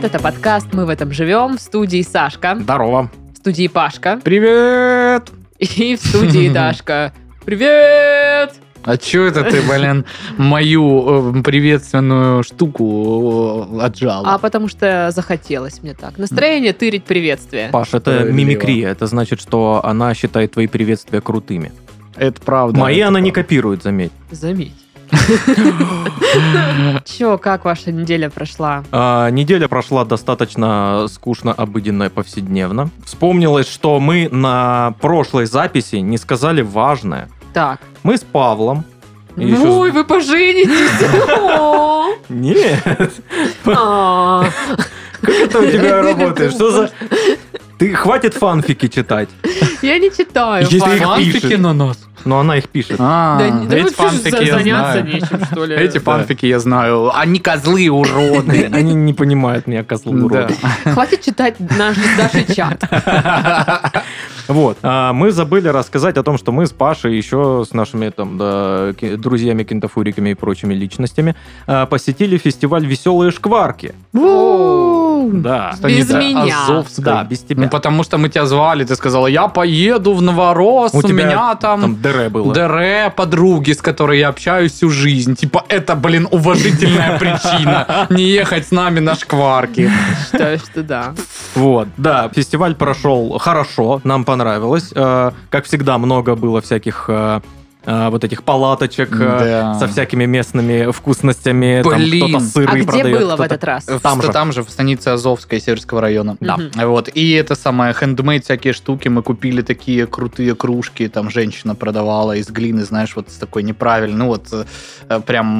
привет, это подкаст «Мы в этом живём», в студии Сашка. Здорово. В студии Пашка. Привет. И в студии Дашка. Привет. А чё это ты, блин, мою приветственную штуку отжал? А потому что захотелось мне так. Настроение тырить приветствие. Паш, это мимикрия. Это значит, что она считает твои приветствия крутыми. Это правда. Мои она не копирует, заметь. Заметь. Че, как ваша неделя прошла? Неделя прошла достаточно скучно, обыденно и повседневно. Вспомнилось, что мы на прошлой записи не сказали важное. Так. Мы с Павлом. Ой, вы поженитесь? Нет. Как это у тебя работает? Что за... Ты хватит фанфики читать. Я не читаю фанфики на нас. Но она их пишет. Эти фанфики я знаю. Эти фанфики я знаю. Они козлы уроды. Они не понимают меня, козлы уроды. Хватит читать наш чат. Вот. Мы забыли рассказать о том, что мы с Пашей еще с нашими там друзьями, кентафуриками и прочими личностями посетили фестиваль «Веселые шкварки». Да. Без меня. Азовской. Да, без тебя. Ну, потому что мы тебя звали, ты сказала, я поеду в Новорос, у меня там дере было. Дере, подруги, с которой я общаюсь всю жизнь. Типа, это, блин, уважительная причина не ехать с нами на шкварки. Считаю, что да. Вот, да, фестиваль прошел хорошо, нам понравилось. Как всегда, много было всяких... вот этих палаточек со всякими местными вкусностями. Блин, там кто-то сыры продает. А где было в этот раз? Там же, в станице Азовской Северского района. Да. Вот. И это самое, хендмейд всякие штуки. Мы купили такие крутые кружки. Там женщина продавала из глины, знаешь, вот с такой неправильной, ну вот прям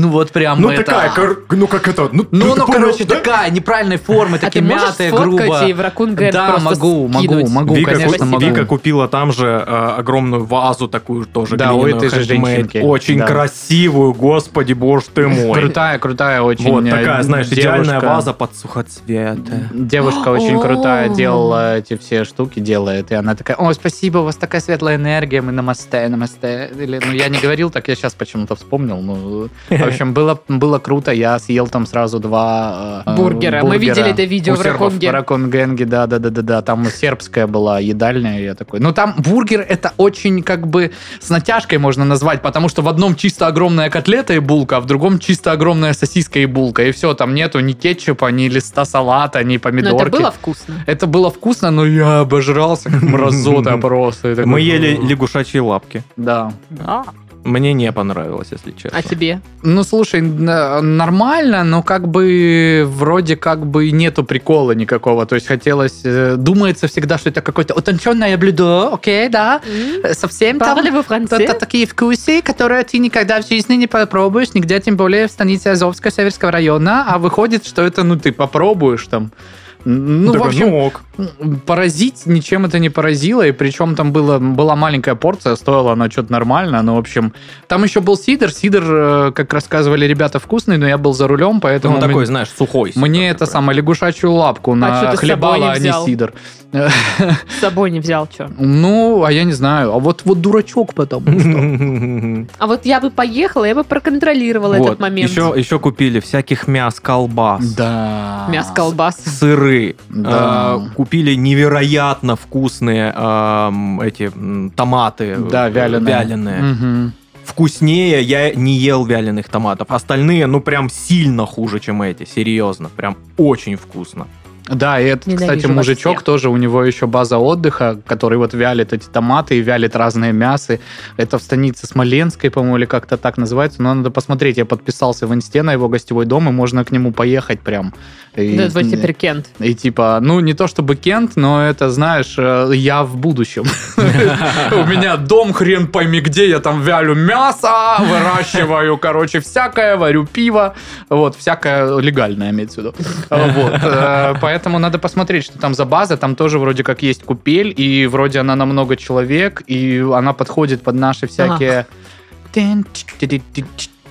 ну вот прям ну это... такая, ну как это? Ну короче, да? Такая неправильной формы, такие мятые, грубо. А ты можешь сфоткать и в Raccoon Gang просто скинуть? Да, могу, конечно, могу. Вика купила там же огромную вазу такую тоже. Да, у этой же женщинки. Очень красивую, господи, боже ты мой. Крутая очень. Вот такая, знаешь, идеальная ваза под сухоцвет. Девушка очень крутая, делала эти все штуки, делает. И она такая, ой, спасибо, у вас такая светлая энергия, мы намасте. Ну, я не говорил так, я сейчас почему-то вспомнил. Ну, в общем, было круто, я съел там сразу два бургера. Мы видели это видео в Raccoon Gang. Да, там сербская была едальня. Я такой. Ну, там бургер это очень как бы с натяжкой можно назвать, потому что в одном чисто огромная котлета и булка, а в другом чисто огромная сосиска и булка. И все, там нету ни кетчупа, ни листа салата, ни помидорки. Но это было вкусно. Это было вкусно, но я обожрался как мразота просто. Мы ели лягушачьи лапки. Да. Мне не понравилось, если честно. А тебе? Ну, слушай, нормально, но как бы вроде как бы нету прикола никакого. То есть хотелось... Думается всегда, что это какое-то утонченное блюдо, окей, да? Совсем там такие вкусы, которые ты никогда в жизни не попробуешь, нигде, тем более в станице Азовского Северского района. А выходит, что это, ну, ты попробуешь там. Ну, так, в общем, ну ок. Поразить ничем это не поразило, и причем там была маленькая порция, стоила она что-то нормально, но, в общем, там еще был сидр, как рассказывали ребята, вкусный, но я был за рулем, поэтому... Ну, такой, знаешь, сухой. Мне это самое, лягушачью лапку нахлебало, а не сидр. С собой не взял, что? Ну, а я не знаю, а вот дурачок потому что. А вот я бы поехала, я бы проконтролировала этот момент. Еще купили всяких мяс-колбас. Да. Мяс-колбас. Сыры. Да. Купили невероятно вкусные эти томаты. Да, вяленые. Угу. Вкуснее я не ел вяленых томатов. Остальные, ну, прям сильно хуже, чем эти. Серьезно, прям очень вкусно. Да, и этот, кстати, мужичок тоже, у него еще база отдыха, который вот вялит эти томаты и вялит разные мясы. Это в станице Смоленской, по-моему, или как-то так называется. Но надо посмотреть, я подписался в инсте на его гостевой дом, и можно к нему поехать прям. И, да, твой теперь Кент. И типа, ну, не то чтобы Кент, но это, знаешь, я в будущем. У меня дом хрен пойми где, я там вялю мясо, выращиваю, короче, всякое, варю пиво. Вот, всякое легальное, имеется в виду. Вот, поэтому надо посмотреть, что там за база. Там тоже вроде как есть купель, и вроде она на много человек, и она подходит под наши всякие...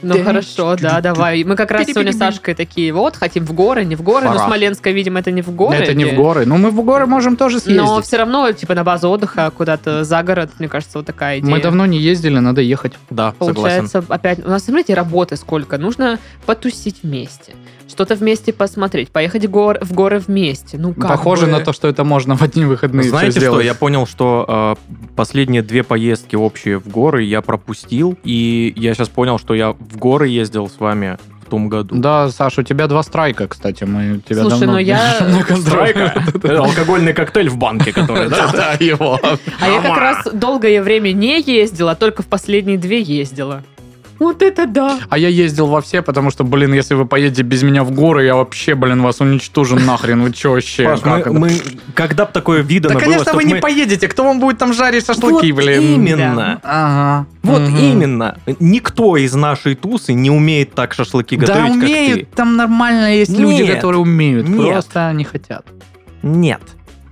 Ну хорошо, да, давай. Мы как раз сегодня с Сашкой такие, вот, хотим в горы, не в горы. Ну, Смоленская, видимо, это не в горы. Это не в горы. Ну, мы в горы можем тоже съездить. Но все равно, типа, на базу отдыха, куда-то за город, мне кажется, вот такая идея. Мы давно не ездили, надо ехать. Да, согласен. Получается, опять, у нас, смотрите, работы сколько. Нужно потусить вместе. Что-то вместе посмотреть, поехать в горы вместе. Ну, как похоже на то, что это можно в одни выходные. Знаете что, я понял, что последние две поездки общие в горы я пропустил, и я сейчас понял, что я в горы ездил с вами в том году. Да, Саш, у тебя два страйка, кстати. Мы тебя слушай, давно... ну я... Страйка? Алкогольный коктейль в банке, который... Да, его. А я как раз долгое время не ездила, только в последние две ездила. Вот это да. А я ездил во все, потому что, блин, если вы поедете без меня в горы, я вообще, блин, вас уничтожу нахрен. Вы че вообще? Паш, как мы, когда бы такое видано да, было, конечно, вы не поедете. Кто вам будет там жарить шашлыки, вот блин? Именно. Да. Ага. Вот именно. Никто из нашей тусы не умеет так шашлыки готовить, да, как ты. Да умеют. Там нормально есть люди, которые умеют. Нет. Просто не хотят. Нет.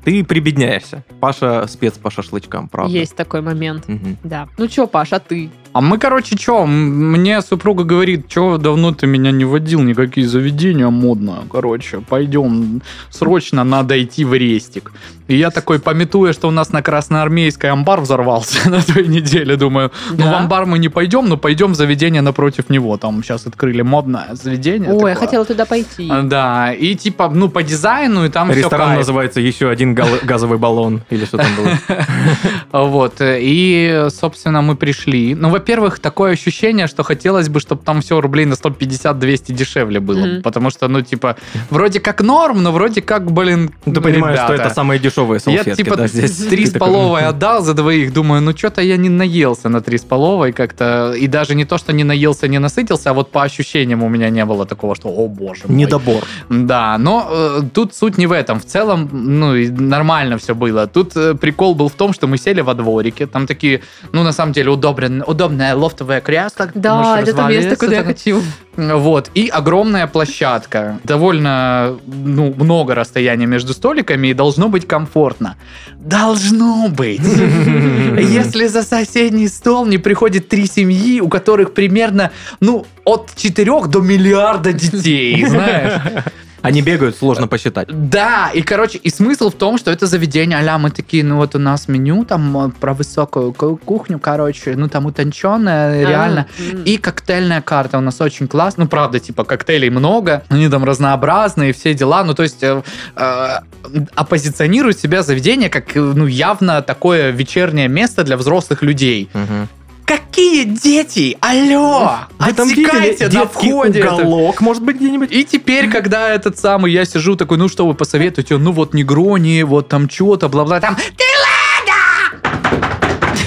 Ты прибедняешься. Паша спец по шашлычкам, правда. Есть такой момент, да. Ну что, Паш, а ты? А мы, короче, что? Мне супруга говорит, что давно ты меня не водил, никакие заведения модные. Короче, пойдем, срочно надо идти в рестик. И я такой, памятуя, что у нас на Красноармейской амбар взорвался на той неделе, думаю, да? Ну в амбар мы не пойдем, но пойдем в заведение напротив него. Там сейчас открыли модное заведение. Ой, такое. Я хотела туда пойти. Да, и типа, ну по дизайну, и там ресторан все кайф. Называется «Еще один газовый баллон» или что там было. Вот, и, собственно, мы пришли. Ну, во-первых, такое ощущение, что хотелось бы, чтобы там все рублей на 150-200 дешевле было. Потому что, ну, типа, вроде как норм, но вроде как, блин, ты понимаешь, ребята, что это самые дешевые салфетки. Я, типа, да, здесь 3 с половой такой... отдал за двоих, думаю, ну, что-то я не наелся на 3 с половой как-то. И даже не то, что не наелся, не насытился, а вот по ощущениям у меня не было такого, что, о, боже мой. Недобор. Да, но тут суть не в этом. В целом, ну, нормально все было. Тут прикол был в том, что мы сели во дворике, там такие, ну, на самом деле, удобные лофтовое кресло. Да, это то место, куда я хочу. Вот. И огромная площадка. Довольно, ну, много расстояния между столиками, и должно быть комфортно. Должно быть! Если за соседний стол не приходит 3 семьи, у которых примерно, ну, от 4 до миллиарда детей, знаешь? Они бегают, сложно посчитать. Да, и, короче, и смысл в том, что это заведение, а-ля мы такие, ну вот у нас меню там про высокую кухню, короче, ну там утонченное, реально. И коктейльная карта у нас очень классная. Ну, правда, типа, коктейлей много, они там разнообразные, все дела. Ну, то есть, оппозиционирует себя заведение как, ну, явно такое вечернее место для взрослых людей. Какие дети? Алло! Отсекайте на входе. Уголок, это... может быть, где-нибудь. И теперь, когда этот самый, я сижу такой, ну что вы посоветуете? Ну вот негрони, вот там что-то, бла-бла, там... Ты Лада!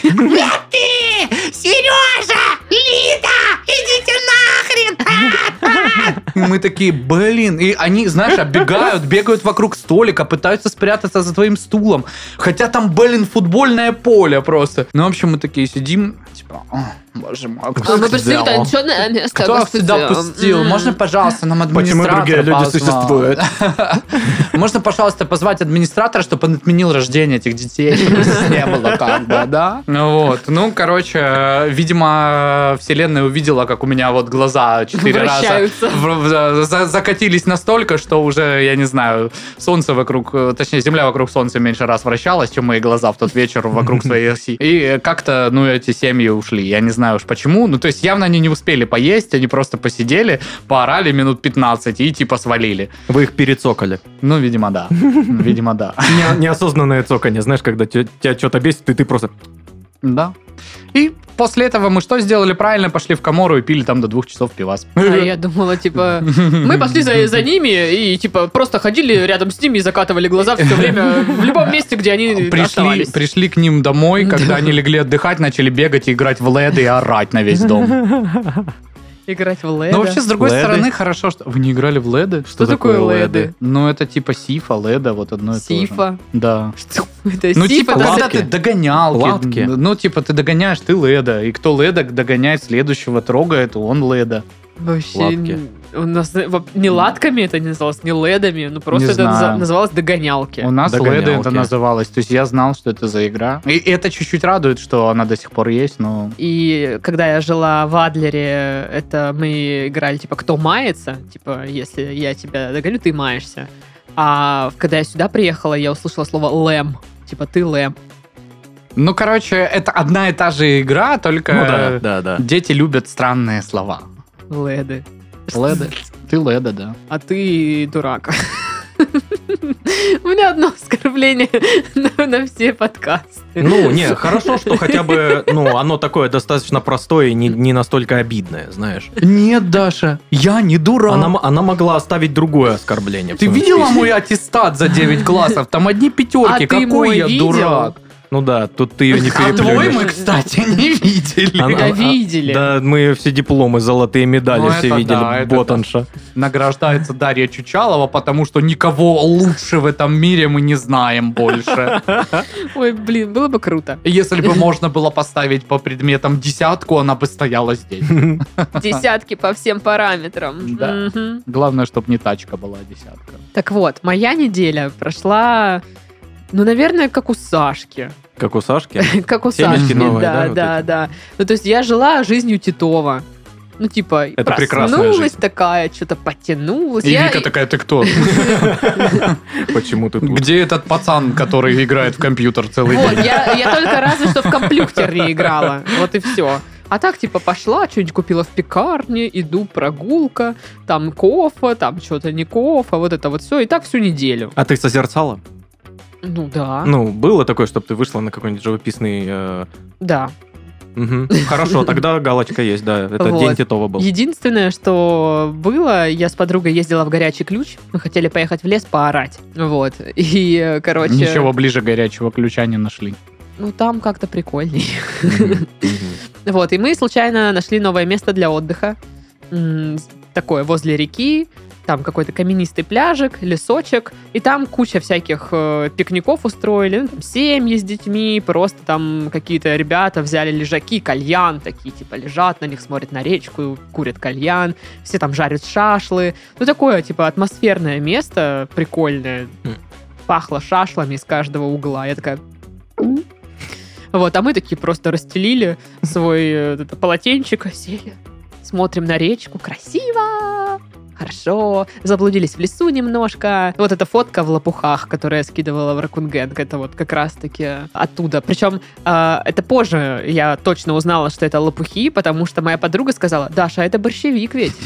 Ты! Сережа! Лида! Идите нахрен! Мы такие, блин. И они, знаешь, оббегают, бегают вокруг столика, пытаются спрятаться за твоим стулом. Хотя там, блин, футбольное поле просто. Ну, в общем, мы такие сидим, типа... Боже мой, кто мы пришли в тонченое место. Кто сюда пустил? Можно, пожалуйста, нам администратора... Почему другие люди существуют? Можно, пожалуйста, позвать администратора, чтобы он отменил рождение этих детей, чтобы здесь не было как бы, да? Вот. Ну, короче, видимо, вселенная увидела, как у меня вот глаза 4 раза закатились настолько, что уже, я не знаю, солнце вокруг... Точнее, земля вокруг солнца меньше раз вращалась, чем мои глаза в тот вечер вокруг своей оси. И как-то, ну, эти семьи ушли, я не знаю уж почему. Ну, то есть, явно они не успели поесть, они просто посидели, поорали минут 15 и, типа, свалили. Вы их перецокали? Ну, видимо, да. Видимо, да. Неосознанное цоканье. Знаешь, когда тебя что-то бесит, и ты просто... Да. И после этого мы что сделали? Правильно, пошли в Камору и пили там до 2 часов пивас. А я думала, типа, мы пошли за ними и, типа, просто ходили рядом с ними и закатывали глаза все время в любом месте, где они оставались. Пришли к ним домой, когда они легли отдыхать, начали бегать и играть в леды и орать на весь дом. Играть в леды. Но вообще, с другой стороны, хорошо, что... Вы не играли в леды? Что такое леды? Ну, это типа сифа, леда, вот одно и то же. Сифа? Да. Что это? Ну, типа, когда ты догонял. Латки. Ну, типа, ты догоняешь, ты леда. И кто леда догоняет следующего, трогает, он леда. Вообще, у нас не латками это не называлось, не ледами, ну просто это называлось догонялки. У нас леды это называлось, то есть я знал, что это за игра. И это чуть-чуть радует, что она до сих пор есть, но... И когда я жила в Адлере, это мы играли, типа, кто мается, типа, если я тебя догоню, ты маешься. А когда я сюда приехала, я услышала слово «лэм», типа, ты лэм. Ну, короче, это одна и та же игра, только дети любят странные слова. Леды. Леды. Ты леда, да. А ты дурак. У меня одно оскорбление на все подкасты. Ну, не, хорошо, что хотя бы оно такое достаточно простое и не настолько обидное, знаешь. Нет, Даша, я не дурак. Она могла оставить другое оскорбление. Ты видела мой аттестат за 9 классов? Там одни пятерки. Какой я дурак. Ну да, тут ты ее не переплюнешь. А твой мы, кстати, не видели. Да, видели. Да, мы все дипломы, золотые медали все видели, да, ботанша. Награждается Дарья Чучалова, потому что никого лучше в этом мире мы не знаем больше. Ой, блин, было бы круто. Если бы можно было поставить по предметам десятку, она бы стояла здесь. Десятки по всем параметрам. Да. Главное, чтобы не тачка была десятка. Так вот, моя неделя прошла... Ну, наверное, как у Сашки. Как у Сашки? Как у Сашки, да. Ну, то есть я жила жизнью Титова. Ну, типа, это проснулась такая, что-то потянулась. И Вика такая, ты кто? Почему ты тут? Где этот пацан, который играет в компьютер целый день? Вот, я только разве что в компьютер не играла. Вот и все. А так, типа, пошла, что-нибудь купила в пекарне, иду, прогулка, там кофе, там что-то не кофе, вот это вот все. И так всю неделю. А ты созерцала? Ну, да. Ну, было такое, чтобы ты вышла на какой-нибудь живописный... Да. Угу. Хорошо, тогда галочка есть, да. Это вот. День Титова был. Единственное, что было, я с подругой ездила в Горячий Ключ. Мы хотели поехать в лес поорать. Вот. И, короче... Ничего ближе Горячего Ключа не нашли. Ну, там как-то прикольней. Вот. И мы случайно нашли новое место для отдыха. Такое, возле реки. Там какой-то каменистый пляжик, лесочек, и там куча всяких пикников устроили, ну, там семьи с детьми, просто там какие-то ребята взяли лежаки, кальян, такие типа лежат на них, смотрят на речку, курят кальян, все там жарят шашлы. Ну, такое типа атмосферное место, прикольное. Пахло шашлами из каждого угла. Я такая... Вот, а мы такие просто расстелили свой полотенчик, сели, смотрим на речку, красиво! Хорошо, заблудились в лесу немножко. Вот эта фотка в лопухах, которую я скидывала в Raccoon Gang, это вот как раз-таки оттуда. Причем это позже я точно узнала, что это лопухи, потому что моя подруга сказала, Даша, это борщевик ведь.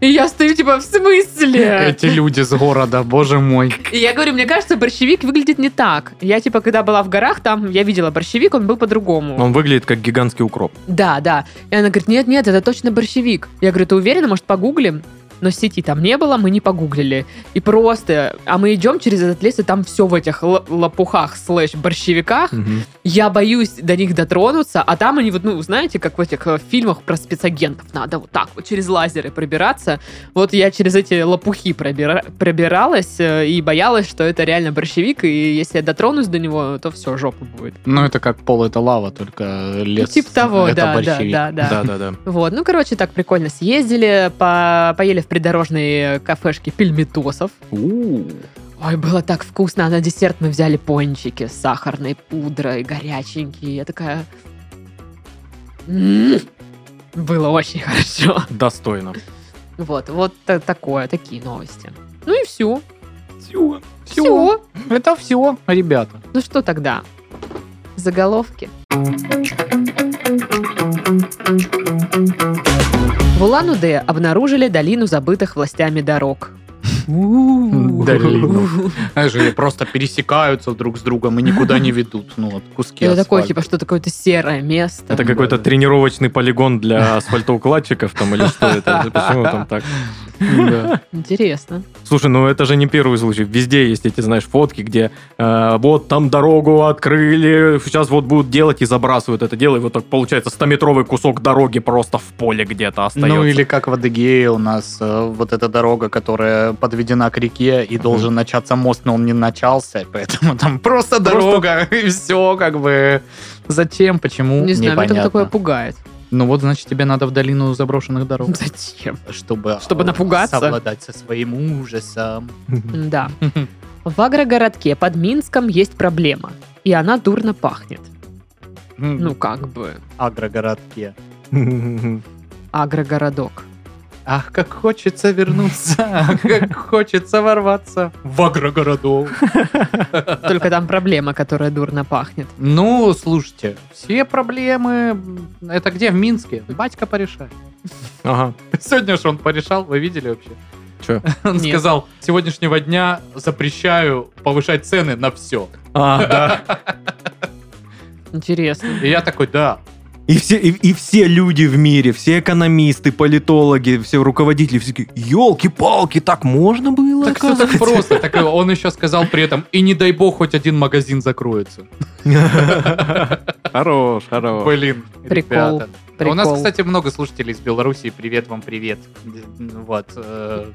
И я стою типа, в смысле? Эти люди с города, боже мой. И я говорю, мне кажется, борщевик выглядит не так. Я типа, когда была в горах, там я видела борщевик, он был по-другому. Он выглядит как гигантский укроп. Да, да. И она говорит, нет, это точно борщевик. Я говорю, ты уверена, может, погуглим? Но сети там не было, мы не погуглили. И просто... А мы идем через этот лес, и там все в этих лопухах /борщевиках. Угу. Я боюсь до них дотронуться, а там они вот, знаете, как в этих фильмах про спецагентов, надо вот так вот через лазеры пробираться. Вот я через эти лопухи пробиралась и боялась, что это реально борщевик, и если я дотронусь до него, то все, жопа будет. Ну, это как пол, это лава, только лес. Ну, типа того, это борщевик. Да. Вот, ну, короче, так прикольно съездили, поели в придорожные кафешки пельметосов. Ой, было так вкусно. А на десерт мы взяли пончики с сахарной пудрой, горяченькие. Я такая... Было очень хорошо. Достойно. Вот такое, такие новости. Ну и все. Все. Это все, ребята. Ну что тогда? Заголовки. В Улан-Удэ обнаружили долину забытых властями дорог. Долину. Знаешь, они просто пересекаются друг с другом и никуда не ведут. Ну, вот куски асфальта. Это такое, типа, что-то какое-то серое место. Это какой-то тренировочный полигон для асфальтоукладчиков там или что это? Почему там так? Да. Интересно. Слушай, ну это же не первый случай. Везде есть эти, знаешь, фотки, где вот там дорогу открыли, сейчас вот будут делать и забрасывают это дело, и вот так получается 100-метровый кусок дороги просто в поле где-то остается. Ну или как в Адыгее у нас вот эта дорога, которая подведена к реке, и должен начаться мост, но он не начался, поэтому там просто дорога, и все, как бы. Зачем, почему, непонятно. Не знаю, меня там такое пугает. Ну вот, значит, тебе надо в долину заброшенных дорог. Зачем? Чтобы напугаться. Совладать со своим ужасом. Да. В агрогородке под Минском есть проблема. И она дурно пахнет. Ну, как бы. Агрогородке. Агрогородок. Ах, как хочется вернуться, ах, как хочется ворваться в агрогородок. Только там проблема, которая дурно пахнет. Ну, слушайте, все проблемы... Это где, в Минске? Батька порешает. Ага. Сегодня же он порешал, вы видели вообще? Че? Он Нет. сказал, с сегодняшнего дня запрещаю повышать цены на все. А, да. Интересно. И я такой, да. И все люди в мире, все экономисты, политологи, все руководители, все такие, елки-палки, так можно было? Так оказывается? Все так просто. Так он еще сказал при этом, и не дай бог, хоть один магазин закроется. Хорош. Блин, ребята. Прикол. У нас, кстати, много слушателей из Беларуси. Привет вам, привет. Вот,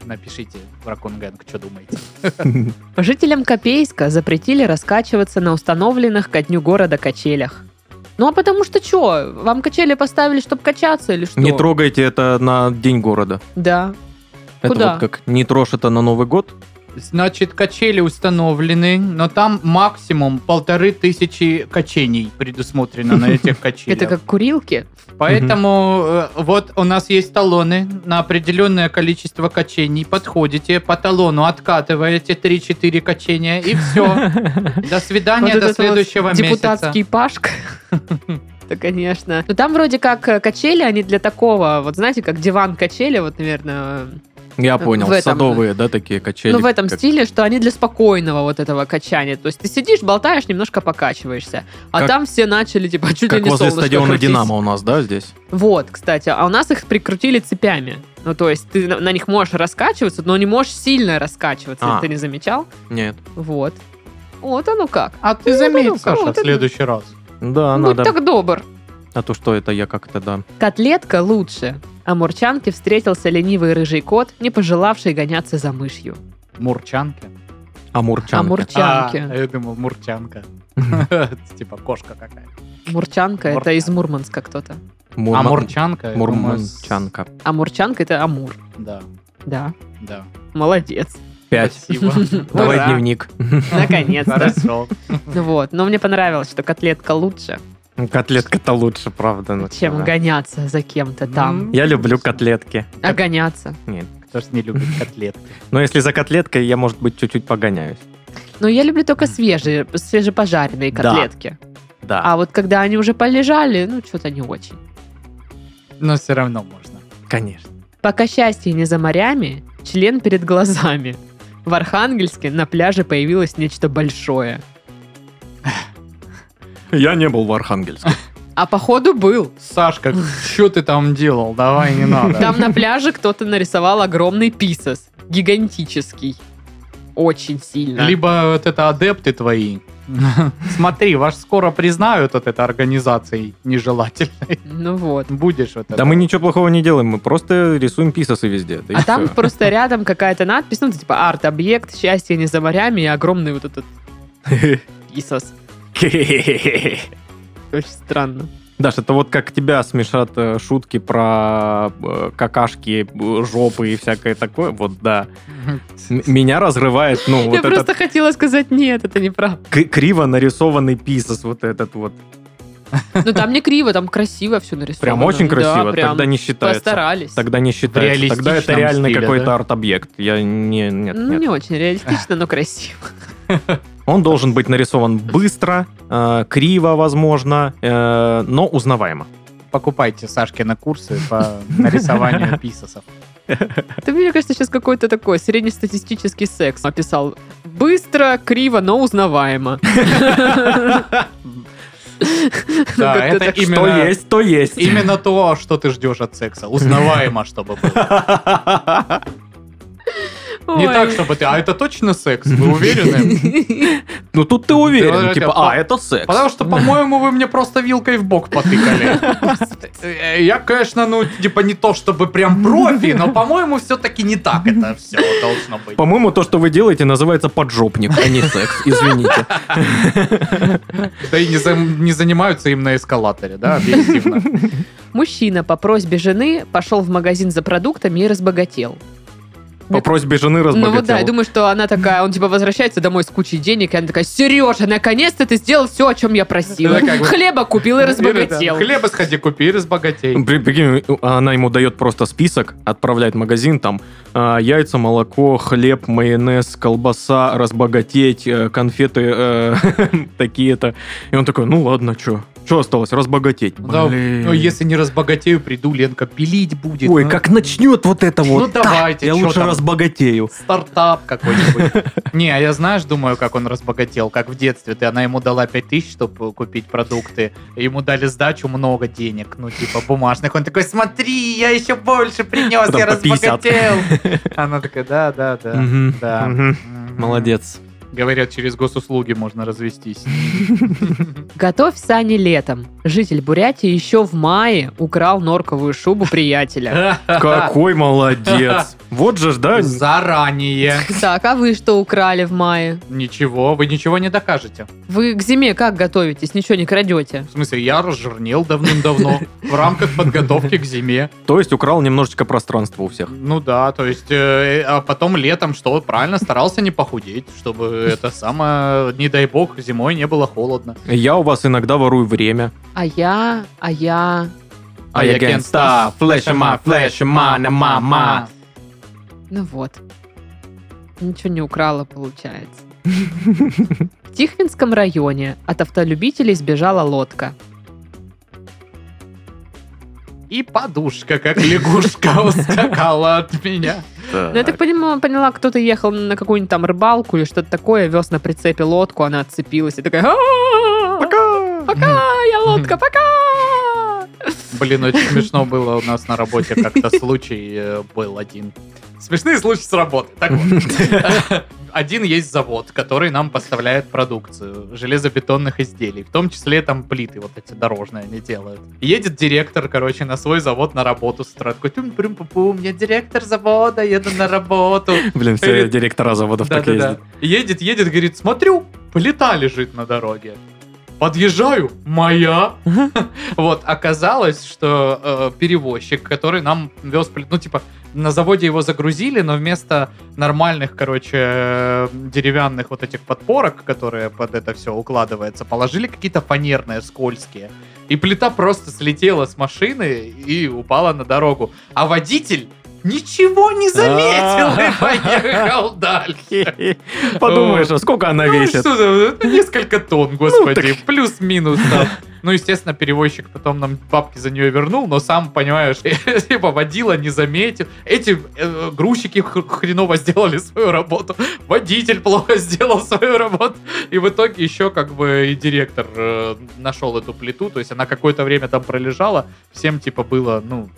напишите в Raccoon Gang, что думаете. Жителям Копейска запретили раскачиваться на установленных ко дню города качелях. Ну, а потому что что? Вам качели поставили, чтобы качаться или что? Не трогайте это на День города. Да. Это куда? Вот как не трожь это на Новый год. Значит, качели установлены, но там максимум 1500 качений предусмотрено на этих качелях. Это как курилки. Поэтому вот у нас есть талоны на определенное количество качений. Подходите по талону, откатываете 3-4 качения и все. До свидания, до следующего месяца. Депутатский пашк. Да, конечно. Но там вроде как качели, они для такого, вот знаете, как диван-качели, вот, наверное... Я понял, садовые, да, такие качели. Ну, в этом стиле, что они для спокойного вот этого качания. То есть ты сидишь, болтаешь, немножко покачиваешься. А как, там все начали, типа, чуть ли не солнышко крутить. Как возле стадиона «Динамо» у нас, да, здесь? Вот, кстати. А у нас их прикрутили цепями. Ну, то есть ты на них можешь раскачиваться, но не можешь сильно раскачиваться. Ты не замечал? Нет. Вот. Вот оно как. А ты заметил, Саша, в следующий раз. Да, надо. Будь так добр. А то что это я как-то, да. Котлетка лучше. Амурчанке встретился ленивый рыжий кот, не пожелавший гоняться за мышью. Мурчанке? Амурчанке. Я думал, Мурчанка. Типа кошка какая. Мурчанка, это из Мурманска кто-то. Амурчанка? Мурманчанка. Амурчанка, это Амур. Да. Да? Да. Молодец. 5. Спасибо. Давай дневник. Наконец-то. Хорошо. Вот, но мне понравилось, что котлетка лучше. Котлетка-то лучше, правда. Ну, чем гоняться за кем-то там. Я люблю котлетки. А гоняться? Нет. Кто ж не любит котлетки? Но если за котлеткой, я, может быть, чуть-чуть погоняюсь. Но я люблю только свежепожаренные котлетки. Да. А вот когда они уже полежали, ну, что-то не очень. Но все равно можно. Конечно. Пока счастье не за морями, член перед глазами. В Архангельске на пляже появилось нечто большое. Я не был в Архангельске. А походу был. Сашка, что ты там делал? Давай, не надо. Там на пляже кто-то нарисовал огромный писос. Гигантический. Очень сильно. Либо вот это адепты твои. Смотри, вас скоро признают от этой организации нежелательной. Ну вот. Будешь вот это. Да мы ничего плохого не делаем, мы просто рисуем писосы везде. А там просто рядом какая-то надпись, ну типа арт-объект, счастье не за морями и огромный вот этот писос. Очень странно. Даш, это вот как тебя смешат шутки про какашки, жопы и всякое такое. Вот, да. Меня разрывает, ну, вот этот... Я просто хотела сказать, нет, это неправда. Криво нарисованный писос вот этот вот. Ну, там не криво, там красиво все нарисовано. Прям очень красиво, да, прям тогда не считается. Постарались. Тогда не считается. Тогда это реально стиле, какой-то да? арт-объект. Нет. Не очень реалистично, но красиво. Он должен быть нарисован быстро, криво, возможно, но узнаваемо. Покупайте Сашкины курсы по нарисованию писосов. Ты, мне кажется, сейчас какой-то такой среднестатистический секс описал. Быстро, криво, но узнаваемо. Да, это именно то есть. Именно то, что ты ждешь от секса. Узнаваемо, чтобы было. Не так, чтобы ты, а это точно секс? Вы уверены? Ну, тут ты уверен, типа, это секс. Потому что, по-моему, вы мне просто вилкой в бок потыкали. Я, конечно, ну, типа, не то, чтобы прям профи, но, по-моему, все-таки не так это все должно быть. По-моему, то, что вы делаете, называется поджопник, а не секс, извините. Да и не занимаются им на эскалаторе, да, объективно. Мужчина по просьбе жены пошел в магазин за продуктами и разбогател. По просьбе жены разбогател. Ну вот да, я думаю, что она такая, он типа возвращается домой с кучей денег, и она такая: Сережа, наконец-то ты сделал все, о чем я просила. Хлеба купил и разбогател. Хлеба сходи купи и разбогатей. Прикинь, она ему дает просто список, отправляет в магазин, там яйца, молоко, хлеб, майонез, колбаса, разбогатеть, конфеты такие-то. И он такой: ну ладно, что? Что осталось? Разбогатеть. Да, ну, если не разбогатею, приду, Ленка пилить будет. Ой, как начнет вот это вот. Ну, давайте. Я лучше там разбогатею. Стартап какой-нибудь. Не, я, знаешь, думаю, как он разбогател. Как в детстве. Она ему дала 5000, чтобы купить продукты. Ему дали сдачу много денег. Ну, типа, бумажных. Он такой: смотри, я еще больше принес, я разбогател. Она такая: да. Молодец. Говорят, через госуслуги можно развестись. Готовь сани летом. Житель Бурятии еще в мае украл норковую шубу приятеля. Какой молодец. Вот же, да? Заранее. Так, а вы что украли в мае? Ничего, вы ничего не докажете. Вы к зиме как готовитесь? Ничего не крадете? В смысле, я разжирнел давным-давно в рамках подготовки к зиме. То есть украл немножечко пространства у всех. Ну да, то есть, а потом летом что? Правильно, старался не похудеть, чтобы это самое, не дай бог, зимой не было холодно. Я у вас иногда ворую время. I can't stop, flash my, мама. Ну вот. Ничего не украла, получается. В Тихвинском районе от автолюбителей сбежала лодка. И подушка, как лягушка, ускакала от меня. Так. Ну, я так поняла, кто-то ехал на какую-нибудь там рыбалку или что-то такое, вез на прицепе лодку, она отцепилась и такая: пока, я лодка, пока! Блин, очень смешно было у нас на работе как-то случай был один. Смешные случаи с работы. Так вот. Один есть завод, который нам поставляет продукцию железобетонных изделий. В том числе там плиты вот эти дорожные они делают. Едет директор, короче, на свой завод на работу с утра. Такой: у меня директор завода, еду на работу. Блин, все директора заводов так ездят. Едет, говорит: смотрю, плита лежит на дороге. Подъезжаю, моя. Вот, оказалось, что перевозчик, который нам вез плиту, ну, типа, на заводе его загрузили, но вместо нормальных, короче, деревянных вот этих подпорок, которые под это все укладываются, положили какие-то фанерные, скользкие. И плита просто слетела с машины и упала на дорогу. А водитель ничего не заметил и поехал дальше. Подумаешь, а сколько она весит? Несколько тонн, господи, плюс-минус. Ну, естественно, перевозчик потом нам бабки за нее вернул, но сам, понимаешь, типа водила не заметил. Эти грузчики хреново сделали свою работу, водитель плохо сделал свою работу, и в итоге еще как бы и директор нашел эту плиту, то есть она какое-то время там пролежала, всем типа было, ну,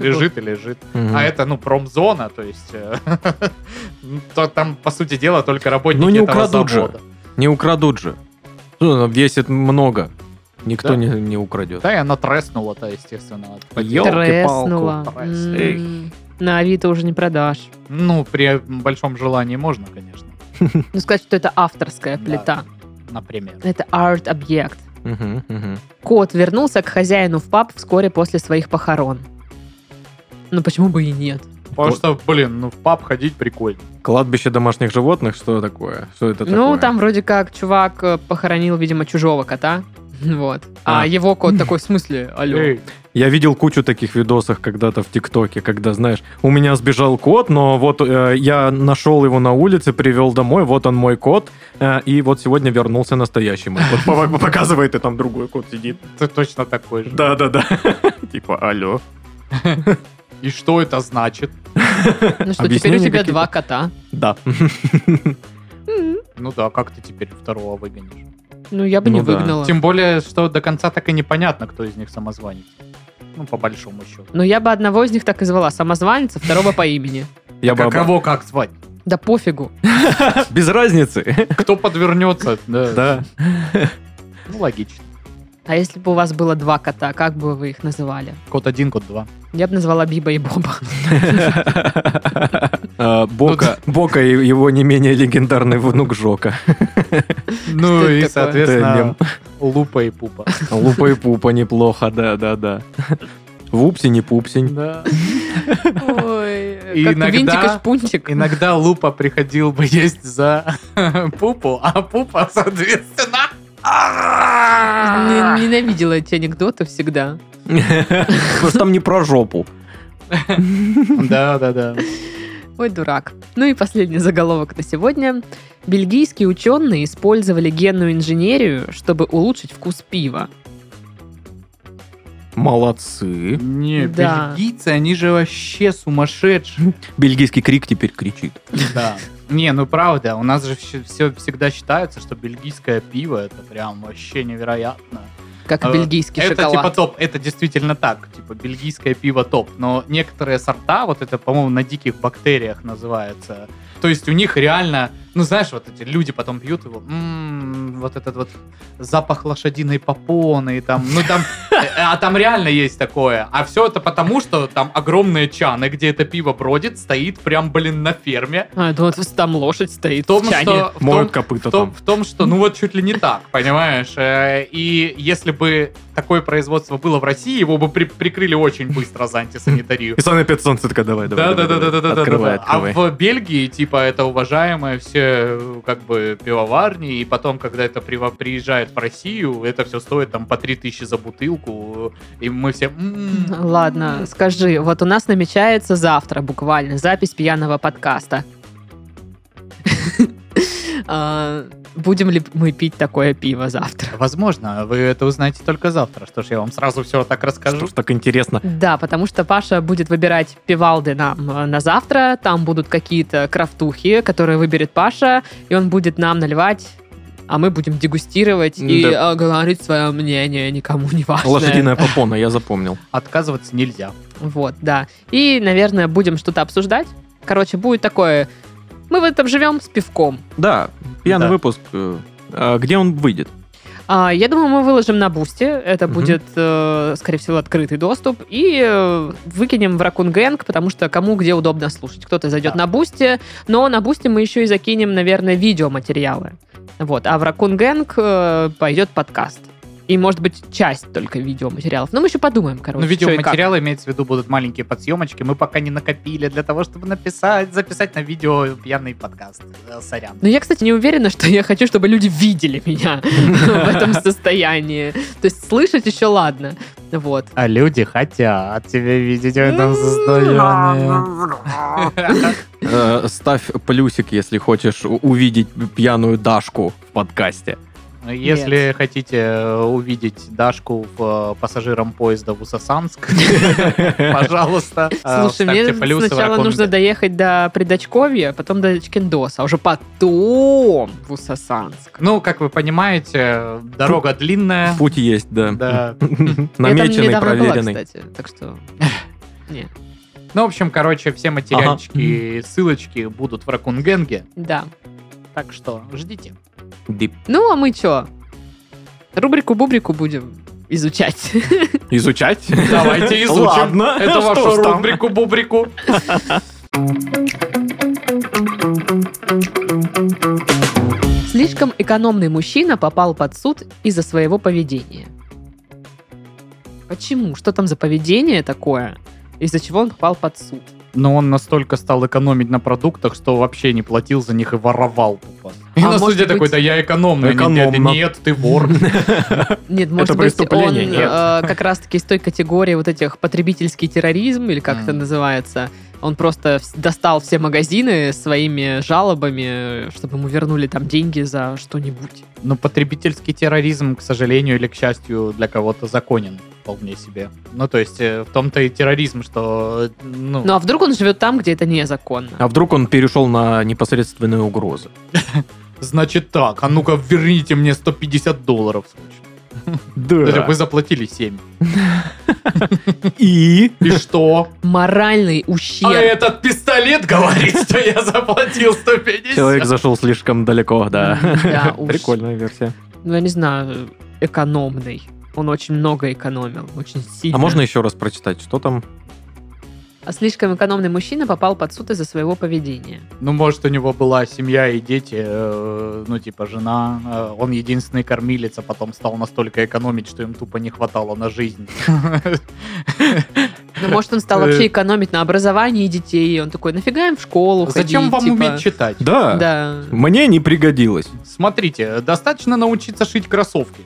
лежит и лежит. Угу. А это, ну, промзона, то есть там, по сути дела, только работники этого завода. Не украдут же. Весит много. Никто да? не украдет. Да, и она треснула-то, естественно. Треснула. На Авито уже не продашь. Ну, при большом желании можно, конечно. Ну, сказать, что это авторская плита. Например. Это арт-объект. Кот вернулся к хозяину в паб вскоре после своих похорон. Ну, почему бы и нет? Потому что, блин, в паб ходить прикольно. Кладбище домашних животных, что такое? Что это такое? Ну, там вроде как чувак похоронил, видимо, чужого кота. Вот. А его кот такой: в смысле? Алло. Эй. Я видел кучу таких видосов когда-то в ТикТоке, когда, знаешь, у меня сбежал кот, но вот я нашел его на улице, привел домой, вот он мой кот, и вот сегодня вернулся настоящий мой кот. Показывает, и там другой кот сидит. Ты точно такой же. Да. Типа, алло. И что это значит? Ну что, теперь у тебя 2 кота. Да. Ну да, как ты теперь второго выгонишь? Ну, я бы не выгнала. Тем более, что до конца так и непонятно, кто из них самозванец. Ну, по большому счету. Но я бы одного из них так и звала. Самозванец, а второго по имени. Кого как звать? Да пофигу. Без разницы. Кто подвернется. Да. Ну, логично. А если бы у вас было 2 кота, как бы вы их называли? Кот 1, кот 2. Я бы назвала Биба и Боба. Бока и его не менее легендарный внук Жока. Ну и, соответственно, Лупа и пупа. Лупа и пупа неплохо, да-да-да. Вупсень и пупсень. Да. Ой, как винтик-шпунтик. Иногда Лупа приходил бы есть за пупу, а пупа, соответственно... Ненавидела эти анекдоты всегда. Потому что там не про жопу. Да-да-да. Ой, дурак. Ну и последний заголовок на сегодня. Бельгийские ученые использовали генную инженерию, чтобы улучшить вкус пива. Молодцы. Не, да. Бельгийцы, они же вообще сумасшедшие. Бельгийский крик теперь кричит. Да. Не, ну правда, у нас же все всегда считается, что бельгийское пиво это прям вообще невероятно. Как бельгийский шоколад. Это типа топ, это действительно так, типа бельгийское пиво топ. Но некоторые сорта, вот это, по-моему, на диких бактериях называется. То есть у них реально, ну знаешь, вот эти люди потом пьют его, вот этот вот запах лошадиной попоны, там, ну там, а там реально есть такое. А все это потому, что там огромные чаны, где это пиво бродит, стоит прям, блин, на ферме. А, вот там лошадь стоит в чане. Моют копыта там. В том, что, ну вот чуть ли не так, понимаешь? И если бы такое производство было в России, его бы прикрыли очень быстро за антисанитарию. И самое 500 такая, давай. Да. А в Бельгии, типа, это уважаемые все как бы пивоварни, и потом, когда это приезжает в Россию, это все стоит там по 3000 за бутылку, и мы все... Ладно, скажи, вот у нас намечается завтра буквально запись пьяного подкаста. Будем ли мы пить такое пиво завтра? Возможно, вы это узнаете только завтра. Что ж, я вам сразу все так расскажу. Что ж, так интересно. Да, потому что Паша будет выбирать пивалды нам на завтра. Там будут какие-то крафтухи, которые выберет Паша, и он будет нам наливать, а мы будем дегустировать и говорить свое мнение, никому не важно. Лошадиная попона, я запомнил. Отказываться нельзя. Вот, да. И, наверное, будем что-то обсуждать. Короче, будет такое... Мы в этом живем с пивком. Да, пьяный выпуск. А где он выйдет? Я думаю, мы выложим на Boosty. Это будет, скорее всего, открытый доступ. И выкинем в Raccoon Gang, потому что кому где удобно слушать. Кто-то зайдет на Boosty, но на Boosty мы еще и закинем, наверное, видеоматериалы. Вот. А в Raccoon Gang пойдет подкаст. И, может быть, часть только видеоматериалов. Но мы еще подумаем, короче. Ну, видеоматериалы, имеется в виду, будут маленькие подсъемочки. Мы пока не накопили для того, чтобы записать на видео пьяный подкаст. Сорян. Но я, кстати, не уверена, что я хочу, чтобы люди видели меня в этом состоянии. То есть слышать еще ладно. Вот. А люди хотят тебя видеть в этом состоянии. Ставь плюсик, если хочешь увидеть пьяную Дашку в подкасте. Если хотите увидеть Дашку в пассажиром поезда в Усасанск, пожалуйста, ставьте плюсы. Слушай, мне сначала нужно доехать до Придачковья, потом до Чкиндоса, а уже потом в Усасанск. Ну, как вы понимаете, дорога длинная. Путь есть, да. Намеченный, проверенный. Кстати, так что... Нет. Ну, в общем, короче, все материальчики, ссылочки будут в Raccoon Gang. Да. Так что ждите. Дип. Ну, а мы что? Рубрику-бубрику будем изучать. Изучать? Давайте изучим. Ладно. Это вашу рубрику-бубрику. Слишком экономный мужчина попал под суд из-за своего поведения. Почему? Что там за поведение такое? Из-за чего он попал под суд? Но он настолько стал экономить на продуктах, что вообще не платил за них и воровал тупо. И на суде такой, да я экономный. Нет, ты вор. Нет, может быть, он как раз-таки из той категории вот этих потребительский терроризм, или как это называется, он просто достал все магазины своими жалобами, чтобы ему вернули там деньги за что-нибудь. Но потребительский терроризм, к сожалению или к счастью, для кого-то законен вполне себе. Ну, то есть, в том-то и терроризм, что... Ну, а вдруг он живет там, где это незаконно? А вдруг он перешел на непосредственные угрозы? Значит так, а ну-ка верните мне $150 срочно. Да. Вы заплатили 7. И что? Моральный ущерб. А этот пистолет говорит, что я заплатил 150. Человек зашел слишком далеко, да. Прикольная версия. Ну, я не знаю, экономный. Он очень много экономил, очень сильно. А можно еще раз прочитать, что там? А слишком экономный мужчина попал под суд из-за своего поведения. Ну, может, у него была семья и дети, ну, типа, жена. Он единственный кормилец, а потом стал настолько экономить, что им тупо не хватало на жизнь. Ну, может, он стал вообще экономить на образовании детей. Он такой, нафига им в школу ходить? Зачем вам уметь читать? Да, мне не пригодилось. Смотрите, достаточно научиться шить кроссовки.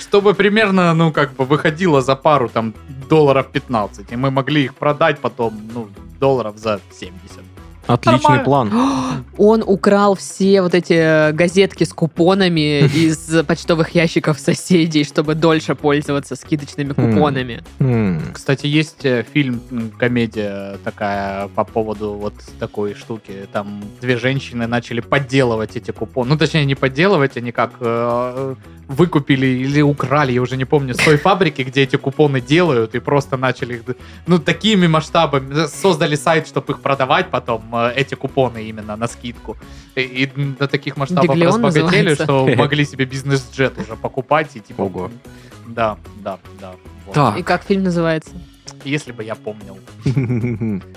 Чтобы примерно, ну, как бы выходило за пару, там, долларов 15. И мы могли их продать потом, ну, долларов за 70. Отличный план. Он украл все вот эти газетки с купонами из почтовых ящиков соседей, чтобы дольше пользоваться скидочными купонами. Кстати, есть фильм, комедия такая по поводу вот такой штуки. Там две женщины начали подделывать эти купоны. Ну, точнее, не подделывать, они как выкупили или украли, я уже не помню, с той фабрики, где эти купоны делают, и просто начали их, ну, такими масштабами. Создали сайт, чтобы их продавать потом, эти купоны именно на скидку. И до таких масштабов Диглион разбогатели, называется, что могли себе бизнес-джет уже покупать. И типа... Ого. Да. Вот. Так. И как фильм называется? Если бы я помнил.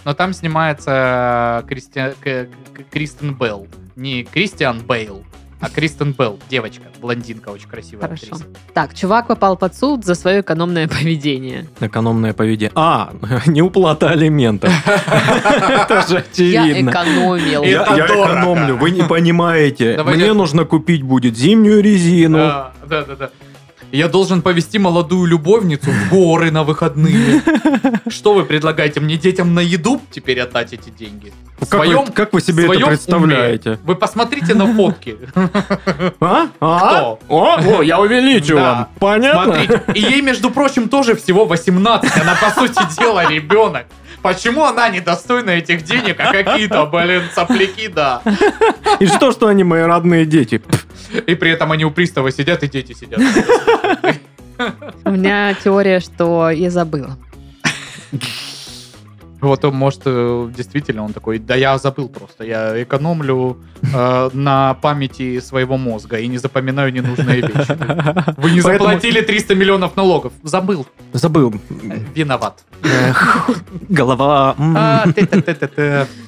Но там снимается Кристен Белл. Не Кристиан Бейл, а Кристен Белл, девочка, блондинка, очень красивая. Хорошо. Актриса. Так, чувак попал под суд за свое экономное поведение. Экономное поведение. А, неуплата алиментов. Это же очевидно. Я экономил. Я экономлю, вы не понимаете. Мне нужно купить будет зимнюю резину. Да. Я должен повести молодую любовницу в горы на выходные. Что вы предлагаете? Мне детям на еду теперь отдать эти деньги? Как вы себе это представляете? Уме. Вы посмотрите на фотки. Кто? Я увеличу вам. Понятно? Смотрите. И ей, между прочим, тоже всего 18. Она, по сути дела, ребенок. Почему она недостойна этих денег, а какие-то, блин, сопляки, да. И что они мои родные дети? И при этом они у пристава сидят, и дети сидят. У меня теория, что я забыла. Вот, может, действительно он такой, да я забыл просто, я экономлю на памяти своего мозга и не запоминаю ненужные вещи. Вы не заплатили 300 миллионов налогов. Забыл. Виноват. Голова.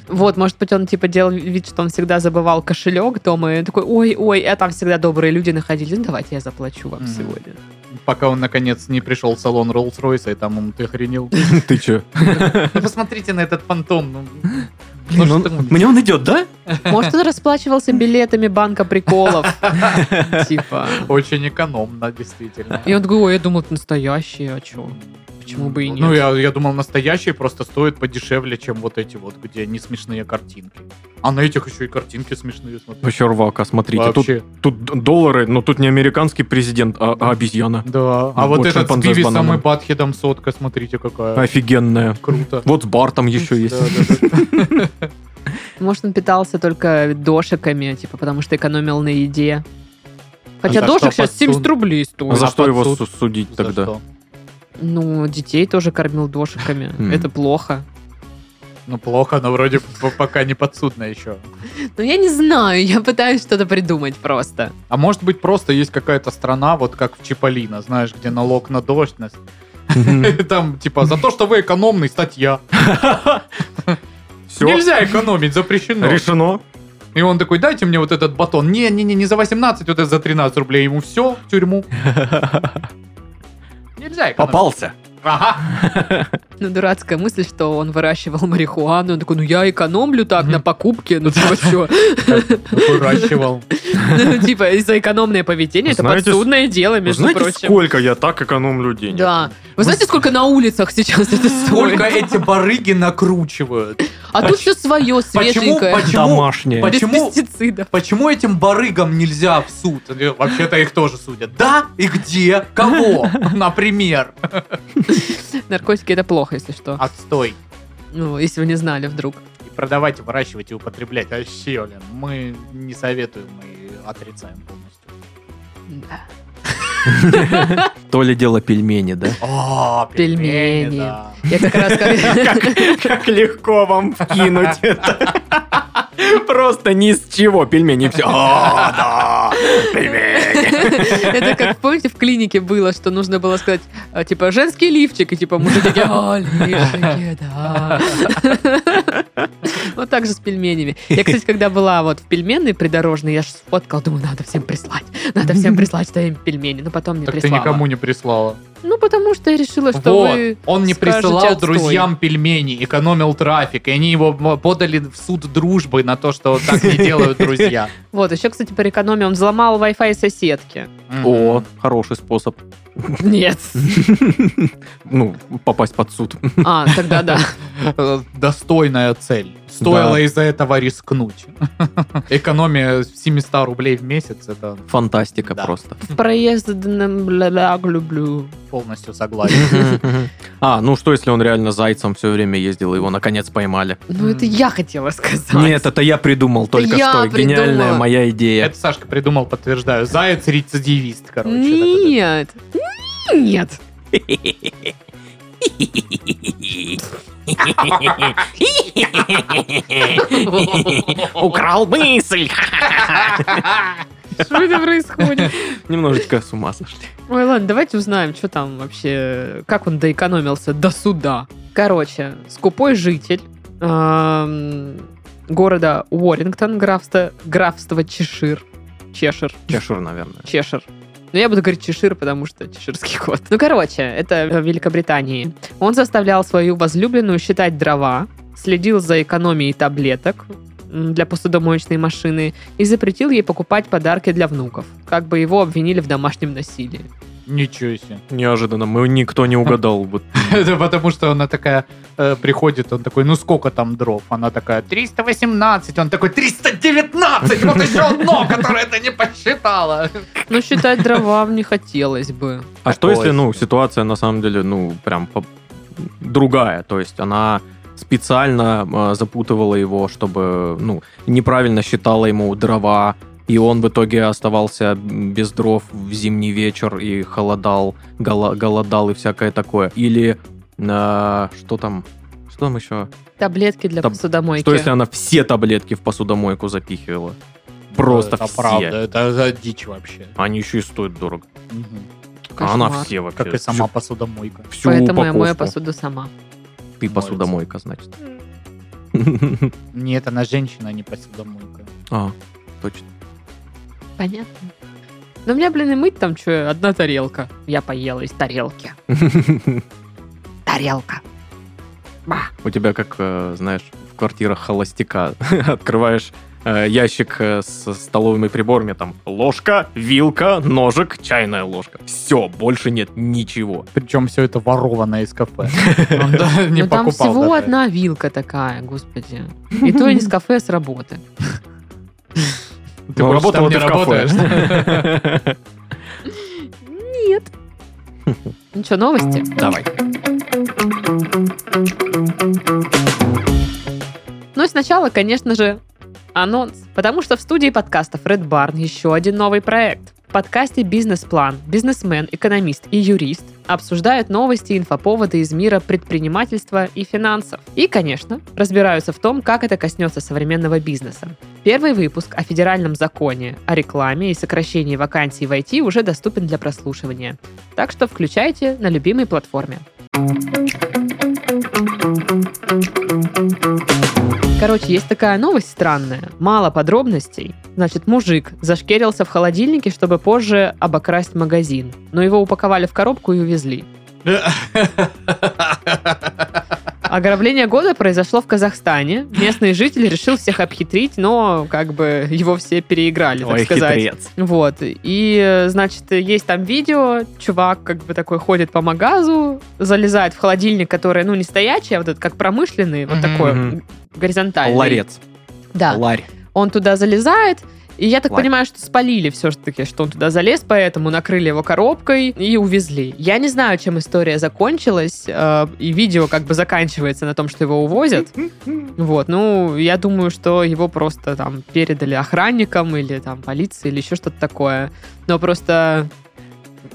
Вот, может быть, он типа делал вид, что он всегда забывал кошелек дома, и такой, ой, а там всегда добрые люди находились, ну давайте я заплачу вам сегодня. Пока он, наконец, не пришел в салон Роллс-Ройса, и там он, ты охренел. Ты че? Ну, посмотрите на этот фантом. Мне он идет, да? Может, он расплачивался билетами банка приколов. Типа. Очень экономно, действительно. И он такой, ой, я думал, это настоящий, а че? Почему бы и нет? Ну, я думал, настоящие просто стоят подешевле, чем вот эти вот, где не смешные картинки. А на этих еще и картинки смешные, смотрите. Еще рвака, смотрите. Тут доллары, но тут не американский президент, а обезьяна. Да, а вот этот с Бивисом и Батхедом сотка, смотрите, какая. Офигенная. Круто. Вот с Бартом еще есть. Может, он питался только дошиками, типа, потому что экономил на еде. Хотя дошик сейчас 70 рублей стоит. За что его судить тогда? Ну, детей тоже кормил дошиками. Это плохо. Ну, плохо, но вроде пока не подсудно еще. Ну, я не знаю, я пытаюсь что-то придумать просто. А может быть, просто есть какая-то страна, вот как в Чиполлино, знаешь, где налог на должность. Там, типа, за то, что вы экономный, статья. Нельзя экономить, запрещено. Решено. И он такой, дайте мне вот этот батон. Не за 18, вот это за 13 рублей. Ему все, в тюрьму. Попался. Ага. Ну, дурацкая мысль, что он выращивал марихуану. Он такой, ну, я экономлю так на покупке. Ну, типа, все. Выращивал. Ну, типа, из-за экономное поведение. Это подсудное дело, между прочим. Знаете, сколько я так экономлю денег? Да. Вы знаете, сколько на улицах сейчас это стоит? Сколько эти барыги накручивают. А тут все свое, свеженькое. Домашнее. Без пестицидов. Почему этим барыгам нельзя в суд? Вообще-то их тоже судят. Да? И где? Кого? Например. Наркотики — это плохо, если что. Отстой. Ну, если вы не знали вдруг. И продавать, и выращивать, и употреблять. Вообще, блин, мы не советуем и отрицаем полностью. Да. То ли дело пельмени, да? О, пельмени, да. Я как раз... Как легко вам вкинуть это. Просто ни с чего пельмени. Все. Пельмени. Это как, помните, в клинике было, что нужно было сказать, типа, женский лифчик, и типа мужики такие, о, лифчики, да. Вот так же с пельменями. Я, кстати, когда была вот в пельменной придорожной, я же сфоткала, думаю, надо всем прислать что я им пельмени, но потом не прислала. Так ты никому не прислала. Ну, потому что я решила, что вот, вы он не присылал отстой. Друзьям пельмени, экономил трафик, и они его подали в суд дружбы на то, что так не делают друзья. Вот, еще, кстати, по экономии он взломал Wi-Fi соседки. О, хороший способ. Нет. Ну, попасть под суд. А, тогда да. Достойная цель. Стоило из-за этого рискнуть. Экономия 700 рублей в месяц, это... Фантастика просто. В проездном люблю. Полностью согласен. А, ну что, если он реально зайцем все время ездил, его наконец поймали? Ну, это я хотела сказать. Нет, это я придумал только что. Гениальная моя идея. Это Сашка придумал, подтверждаю. Заяц-рецидивист, короче. Нет. Нет. Украл мысль. Что это происходит? Немножечко с ума сошли. Ой, ладно, давайте узнаем, что там вообще, как он доэкономился до суда. Короче, скупой житель города Уоррингтон, графство Чешир. Но я буду говорить Чешир, потому что чеширский кот. Ну, короче, это в Великобритании. Он заставлял свою возлюбленную считать дрова, следил за экономией таблеток для посудомоечной машины и запретил ей покупать подарки для внуков. Как бы его обвинили в домашнем насилии. Ничего себе. Неожиданно. Никто не угадал бы. Это потому, что она такая приходит, он такой, ну сколько там дров? Она такая, 318. Он такой, 319! Вот еще одно, которое ты не посчитала. Ну, считать дрова не хотелось бы. А что если, ну, ситуация на самом деле, ну, прям другая? То есть она... специально запутывала его, чтобы, ну, неправильно считала ему дрова, и он в итоге оставался без дров в зимний вечер и голодал и всякое такое. Или что там еще? Таблетки для посудомойки. Что если она все таблетки в посудомойку запихивала? Просто это все. Правда, это дичь вообще. Они еще и стоят дорого. Угу. А она все вообще. Как и сама посудомойка. Всю поэтому упаковку. Я мою посуду сама. И посудомойка, значит. Нет, она женщина, а не посудомойка. А, точно. Понятно. Но у меня, блин, и мыть там что, одна тарелка. Я поела из тарелки. Тарелка. Ба. У тебя, как, знаешь, в квартирах холостяка открываешь ящик с столовыми приборами, там ложка, вилка, ножик, чайная ложка. Все, больше нет ничего. Причем все это ворованное из кафе. Ну там всего одна вилка такая, господи. И то не с кафе, а с работы. Ты работала, ты в кафе. Нет. Ну что, новости? Давай. Ну и сначала, конечно же, анонс. Потому что в студии подкастов Red Barn еще один новый проект. В подкасте «Бизнес-план» бизнесмен, экономист и юрист обсуждают новости и инфоповоды из мира предпринимательства и финансов. И, конечно, разбираются в том, как это коснется современного бизнеса. Первый выпуск о федеральном законе, о рекламе и сокращении вакансий в IT уже доступен для прослушивания. Так что включайте на любимой платформе. Короче, есть такая новость странная. Мало подробностей. Значит, мужик зашкерился в холодильнике, чтобы позже обокрасть магазин. Но его упаковали в коробку и увезли. Ограбление года произошло в Казахстане. Местный житель решил всех обхитрить, но как бы его все переиграли, так сказать. Ой, хитрец. Вот. И, значит, есть там видео, чувак как бы такой ходит по магазу, залезает в холодильник, который, ну, не стоячий, а вот этот как промышленный, вот такой горизонтальный. Ларец. Да. Ларь. Он туда залезает, и я так понимаю, что спалили все-таки, что он туда залез, поэтому накрыли его коробкой и увезли. Я не знаю, чем история закончилась, и видео как бы заканчивается на том, что его увозят. Вот, ну, я думаю, что его просто там передали охранникам или там полиции или еще что-то такое. Но просто...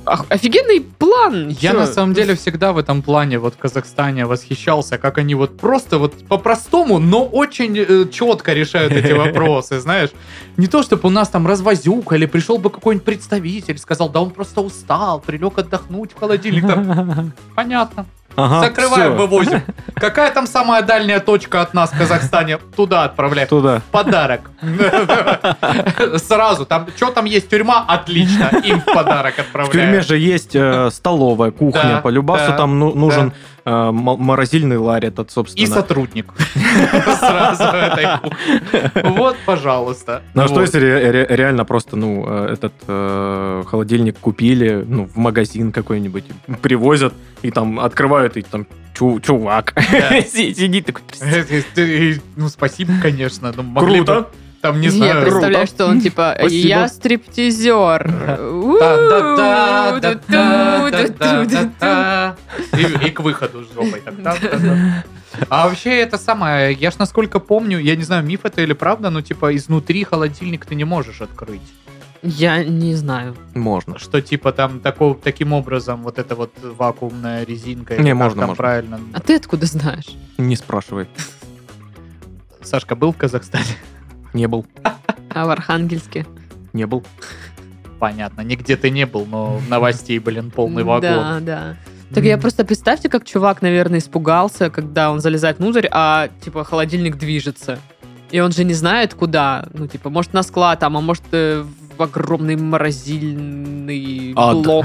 офигенный план. Я на самом деле всегда в этом плане вот в Казахстане восхищался, как они вот просто вот по-простому, но очень четко решают эти вопросы, знаешь. Не то, чтобы у нас там развозюк, или пришел бы какой-нибудь представитель, сказал, да он просто устал, прилег отдохнуть в холодильник. Понятно. Ага, закрываем, все. Вывозим. Какая там самая дальняя точка от нас в Казахстане? Туда отправляем. Туда. Подарок. Сразу. Там, что там есть? Тюрьма? Отлично. Им в подарок отправляем. В тюрьме же есть столовая, кухня. Да, полюбасу да, там нужен морозильный ларь этот, собственно. И сотрудник. Сразу этой кухни. Вот, пожалуйста. Ну, а что если реально просто, ну, этот холодильник купили, ну, в магазин какой-нибудь, привозят и там открывают и там чувак сидит такой. Ну, спасибо, конечно. Круто. Там не знаю. Я представляю, что он типа, я стриптизер. И к выходу с жопой. А вообще это самое, я ж насколько помню, я не знаю, миф это или правда, но типа изнутри холодильник ты не можешь открыть. Я не знаю. Можно. Что типа там таким образом вот эта вот вакуумная резинка. Не, можно, там можно. Правильно. А ты откуда знаешь? Не спрашивай. Сашка был в Казахстане? Не был. А в Архангельске? Не был. Понятно, нигде ты не был, но новостей, блин, полный вагон. Да, да. Так я просто, представьте, как чувак, наверное, испугался, когда он залезает внутрь, а типа холодильник движется. И он же не знает, куда. Ну, типа, может, на склад, а может, в огромный морозильный блок.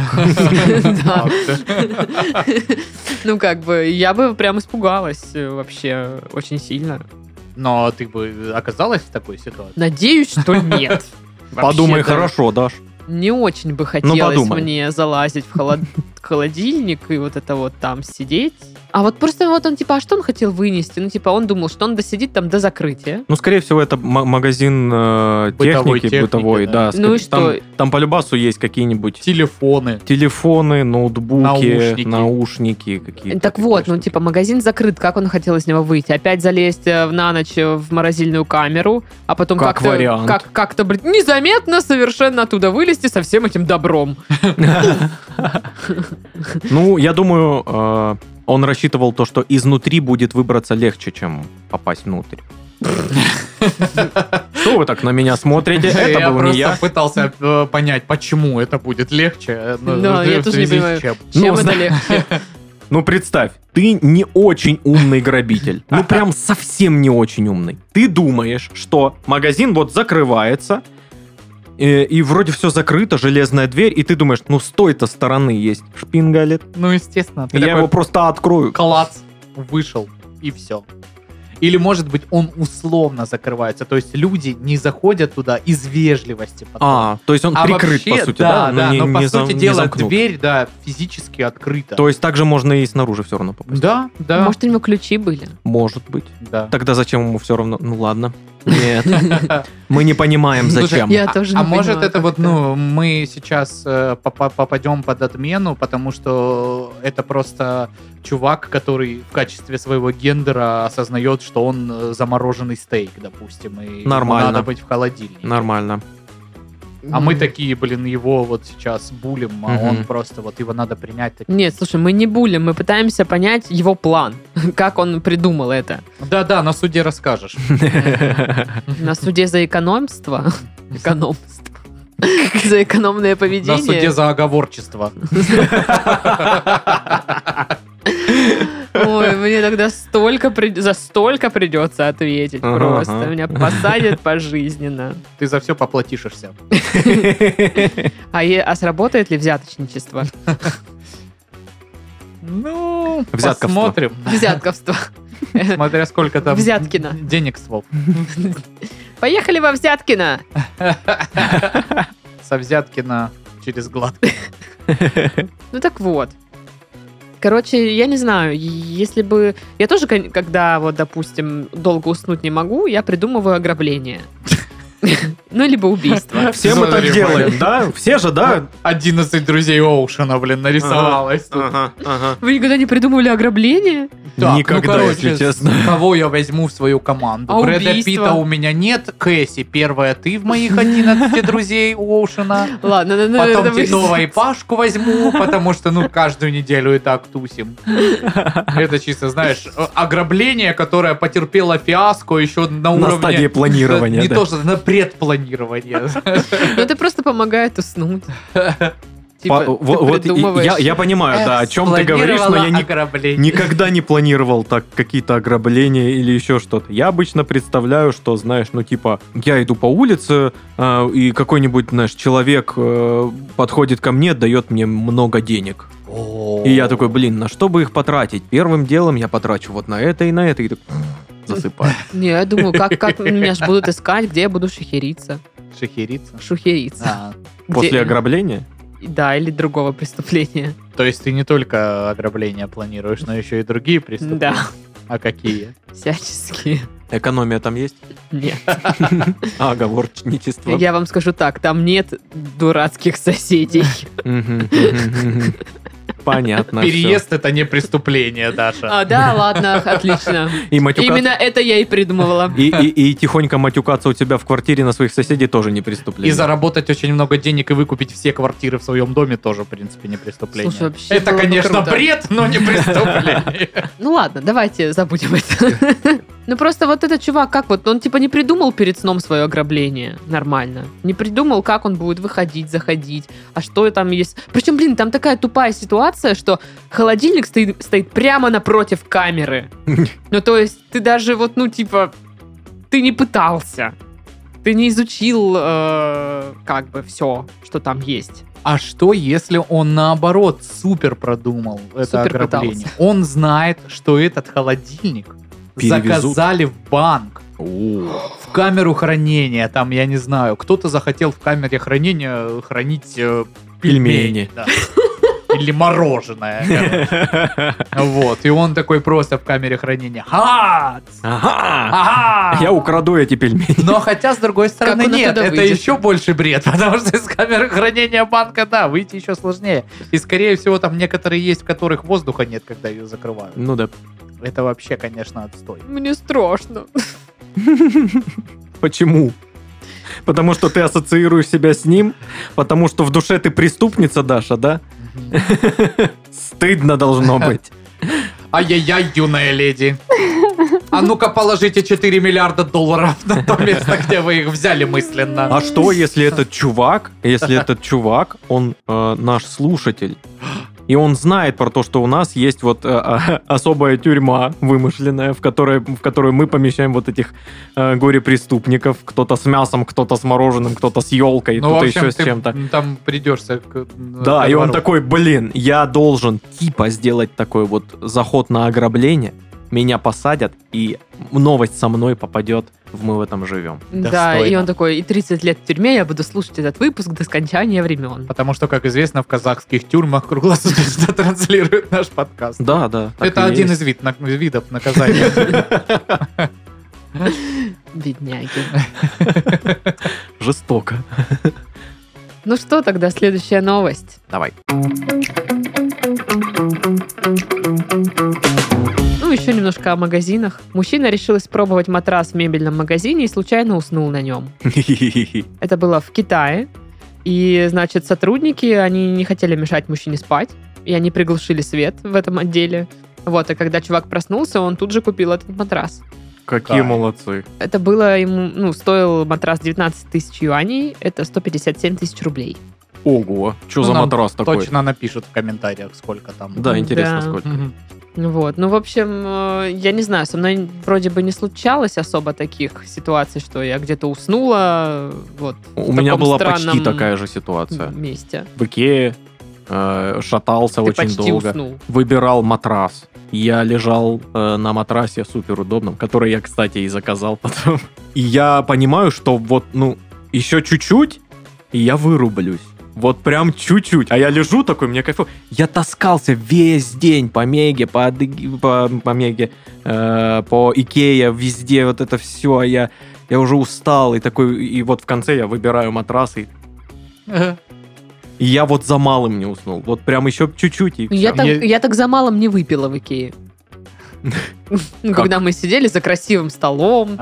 Ну, как бы, я бы прям испугалась вообще очень сильно. Но ты бы оказалась в такой ситуации? Надеюсь, что нет. Подумай хорошо, Даш. Не очень бы хотелось мне залазить в холодильник и вот это вот там сидеть. А вот просто вот он типа, а что он хотел вынести? Ну типа он думал, что он досидит там до закрытия. Ну скорее всего это магазин бытовой техники, да. Ну и что? Там по любасу есть какие-нибудь телефоны, ноутбуки, наушники какие-то. Так вот, ну типа магазин закрыт, как он хотел из него выйти? Опять залезть на ночь в морозильную камеру, а потом как-то незаметно совершенно оттуда вылезти со всем этим добром. Ну я думаю. Он рассчитывал то, что изнутри будет выбраться легче, чем попасть внутрь. Что вы так на меня смотрите? Это был не я. Я пытался понять, почему это будет легче. Да, я тоже не понимаю, чем это легче. Ну, представь, ты не очень умный грабитель. Ну, прям совсем не очень умный. Ты думаешь, что магазин вот закрывается, и вроде все закрыто, железная дверь, и ты думаешь, ну с той-то стороны есть шпингалет. Ну, естественно. Я его просто открою. Клац, вышел, и все. Или, может быть, он условно закрывается, то есть люди не заходят туда из вежливости. Потом. То есть он прикрыт, вообще, по сути, да? Да, но не по сути дела дверь, да, физически открыта. То есть так же можно и снаружи все равно попасть. Да, да. Может, у него ключи были? Может быть. Да. Тогда зачем ему все равно? Ну, ладно. Нет, мы не понимаем, зачем. Я тоже не понимаю. А может, это вот, ну, мы сейчас попадем под отмену, потому что это просто чувак, который в качестве своего гендера осознает, что он замороженный стейк, допустим, и надо быть в холодильнике. Нормально. А мы такие, блин, его вот сейчас булим, а он просто вот его надо принять. Таким. Нет, слушай, мы не булим, мы пытаемся понять его план, как он придумал это. Да-да, на суде расскажешь. На суде за экономство. Экономство. За экономное поведение. На суде за оговорчество. Ой, мне тогда за столько придется ответить просто. Меня посадят пожизненно. Ты за все поплатишься. А сработает ли взяточничество? Ну, посмотрим. Взятковство. Смотря сколько там денег слов. Поехали во Взяткино. Со Взяткино через Гладко. Ну так вот. Короче, я не знаю, если бы... Я тоже, когда, вот, допустим, долго уснуть не могу, я придумываю ограбление. Ну, либо убийство. Все мы так делаем, да? Все же, да? 11 друзей Оушена, блин, нарисовалось. Вы никогда не придумывали ограбление? Никогда, если честно. Кого я возьму в свою команду? Брэда Питта у меня нет. Кэсси, первая ты в моих 11 друзей Оушена. Ладно, потом Титова и Пашку возьму, потому что, ну, каждую неделю и так тусим. Это чисто, знаешь, ограбление, которое потерпело фиаско еще на уровне... На стадии планирования, не то, что на предпланирование. Ну, это просто помогает уснуть. Типа, я понимаю, да, о чем ты говоришь, но я никогда не планировал так какие-то ограбления или еще что-то. Я обычно представляю, что, знаешь, ну, типа, я иду по улице, и какой-нибудь, знаешь, человек подходит ко мне, дает мне много денег. И я такой, блин, на что бы их потратить? Первым делом я потрачу вот на это, и так... засыпать. Не, я думаю, как меня же будут искать, где я буду шухериться. Шухериться? Шухериться. После ограбления? Да, или другого преступления. То есть ты не только ограбления планируешь, но еще и другие преступления? Да. А какие? Всяческие. Экономия там есть? Нет. А оговорничество? Я вам скажу так, там нет дурацких соседей. Понятно. Переезд все. Это не преступление, Даша. А, да, ладно, отлично. Именно это я и придумывала. И тихонько матюкаться у тебя в квартире на своих соседей тоже не преступление. И заработать очень много денег и выкупить все квартиры в своем доме тоже, в принципе, не преступление. Слушай, вообще это, конечно, круто. Бред, но не преступление. Ну ладно, давайте забудем это. Ну просто вот этот чувак, как вот, он типа не придумал перед сном свое ограбление нормально. Не придумал, как он будет выходить, заходить, а что там есть. Причем, блин, там такая тупая ситуация, что холодильник стоит прямо напротив камеры. Ну то есть ты даже вот, ну типа, ты не пытался. Ты не изучил как бы все, что там есть. А что, если он, наоборот, супер продумал это ограбление? Он знает, что этот холодильник... Перевезут. Заказали в банк. В камеру хранения, там, я не знаю, кто-то захотел в камере хранения хранить пельмени. Да. Или мороженое. Вот. И он такой просто в камере хранения. Ага! Я украду эти пельмени. Но хотя, с другой стороны, нет, это еще больше бред, потому что из камеры хранения банка, да, выйти еще сложнее. И, скорее всего, там некоторые есть, в которых воздуха нет, когда ее закрывают. Ну да. Это вообще, конечно, отстой. Мне страшно. Почему? Потому что ты ассоциируешь себя с ним? Потому что в душе ты преступница, Даша, да? Стыдно должно быть. Ай-яй-яй, юная леди. А ну-ка положите $4 миллиарда на то место, где вы их взяли мысленно. А что, если этот чувак, он наш слушатель? И он знает про то, что у нас есть вот особая тюрьма вымышленная, в которую мы помещаем вот этих горе-преступников. Кто-то с мясом, кто-то с мороженым, кто-то с елкой, ну, кто-то еще с чем-то. Там придешься к... Да, и он такой, блин, я должен типа сделать такой вот заход на ограбление. Меня посадят, и новость со мной попадет в «Мы в этом живем». Да, и он такой, и 30 лет в тюрьме, я буду слушать этот выпуск до скончания времен. Потому что, как известно, в казахских тюрьмах круглосуточно транслируют наш подкаст. Да, да. Это один из видов наказания. Бедняги. Жестоко. Ну что тогда, следующая новость. Давай. Еще немножко о магазинах. Мужчина решил испробовать матрас в мебельном магазине и случайно уснул на нем. Это было в Китае. И, значит, сотрудники, они не хотели мешать мужчине спать, и они приглушили свет в этом отделе. Вот, и когда чувак проснулся, он тут же купил этот матрас. Какие молодцы. Это было ему, ну, стоил матрас 19 000 юаней, это 157 тысяч рублей. Ого, что за матрас такой? Точно напишут в комментариях, сколько там. Да, интересно, сколько. Вот, ну, в общем, я не знаю, со мной вроде бы не случалось особо таких ситуаций, что я где-то уснула, вот. У меня была почти такая же ситуация. Месте. В Икее шатался ты очень долго. Уснул. Выбирал матрас. Я лежал на матрасе суперудобном, который я, кстати, и заказал потом. И я понимаю, что вот, ну, еще чуть-чуть, и я вырублюсь. Вот прям чуть-чуть. А я лежу такой, мне кайфово. Я таскался весь день по Меге, по Адыге, по Икее, везде вот это все. Я я уже устал, и такой, и вот в конце я выбираю матрас, и... Ага. И я вот за малым не уснул. Вот прям еще чуть-чуть. И я так за малым не выпила в Икее. Когда мы сидели за красивым столом.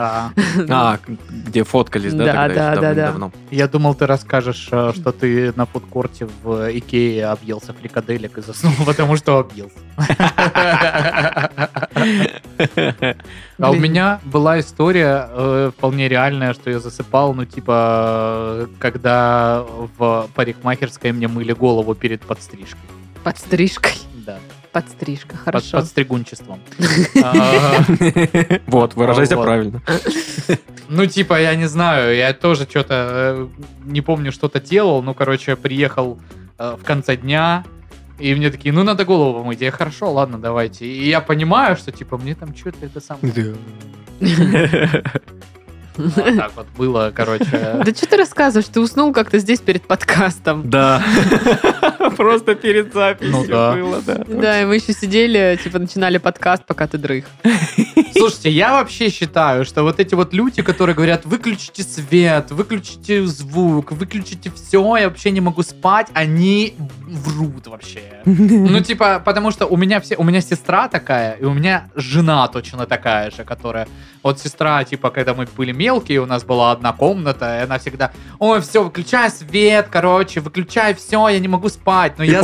Где фоткались, да? Да. Я думал, ты расскажешь, что ты на фудкорте в Икее объелся фрикаделек и заснул, потому что объелся. А у меня была история вполне реальная, что я засыпал, когда в парикмахерской мне мыли голову перед подстрижкой. Подстрижкой? Да. Подстрижка, хорошо. Подстригунчеством. Вот, выражайся правильно. Я не знаю, я тоже что-то, не помню, что-то делал, приехал в конце дня, и мне такие, надо голову помыть. Я, хорошо, ладно, давайте. И я понимаю, что, мне там что-то это самое... Вот так вот было, Да что ты рассказываешь? Ты уснул как-то здесь перед подкастом. Да. Просто перед записью было, да. Да, и мы еще сидели, начинали подкаст, пока ты дрых. Слушайте, я вообще считаю, что вот эти вот люди, которые говорят, выключите свет, выключите звук, выключите все, я вообще не могу спать, они врут вообще. Потому что у меня сестра такая, и у меня жена точно такая же, которая... Вот сестра, когда мы были мелкие, у нас была одна комната, и она всегда, все, выключай свет, выключай все, я не могу спать. Но я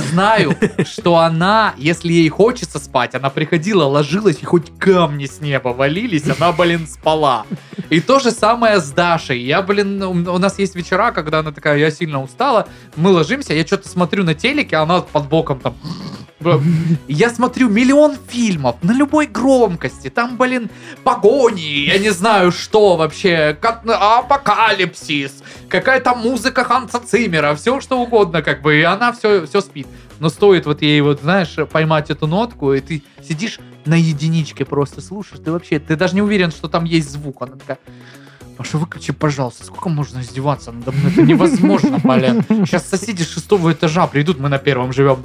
знаю, что она, если ей хочется спать, она приходила, ложилась, и хоть камни с неба валились, она, спала. И то же самое с Дашей. Я, у нас есть вечера, когда она такая, я сильно устала, мы ложимся, я что-то смотрю на телеке, а она под боком там... Я смотрю миллион фильмов на любой громкости. Там, погони, я не знаю, что вообще, апокалипсис, какая-то музыка Ханса Циммера, все что угодно, и она все спит. Но стоит ей, поймать эту нотку, и ты сидишь на единичке просто слушаешь, ты даже не уверен, что там есть звук. Она такая... Маша, выключи, пожалуйста. Сколько можно издеваться надо мной? Это невозможно, блин. Сейчас соседи 6-го этажа придут, мы на 1-м живем.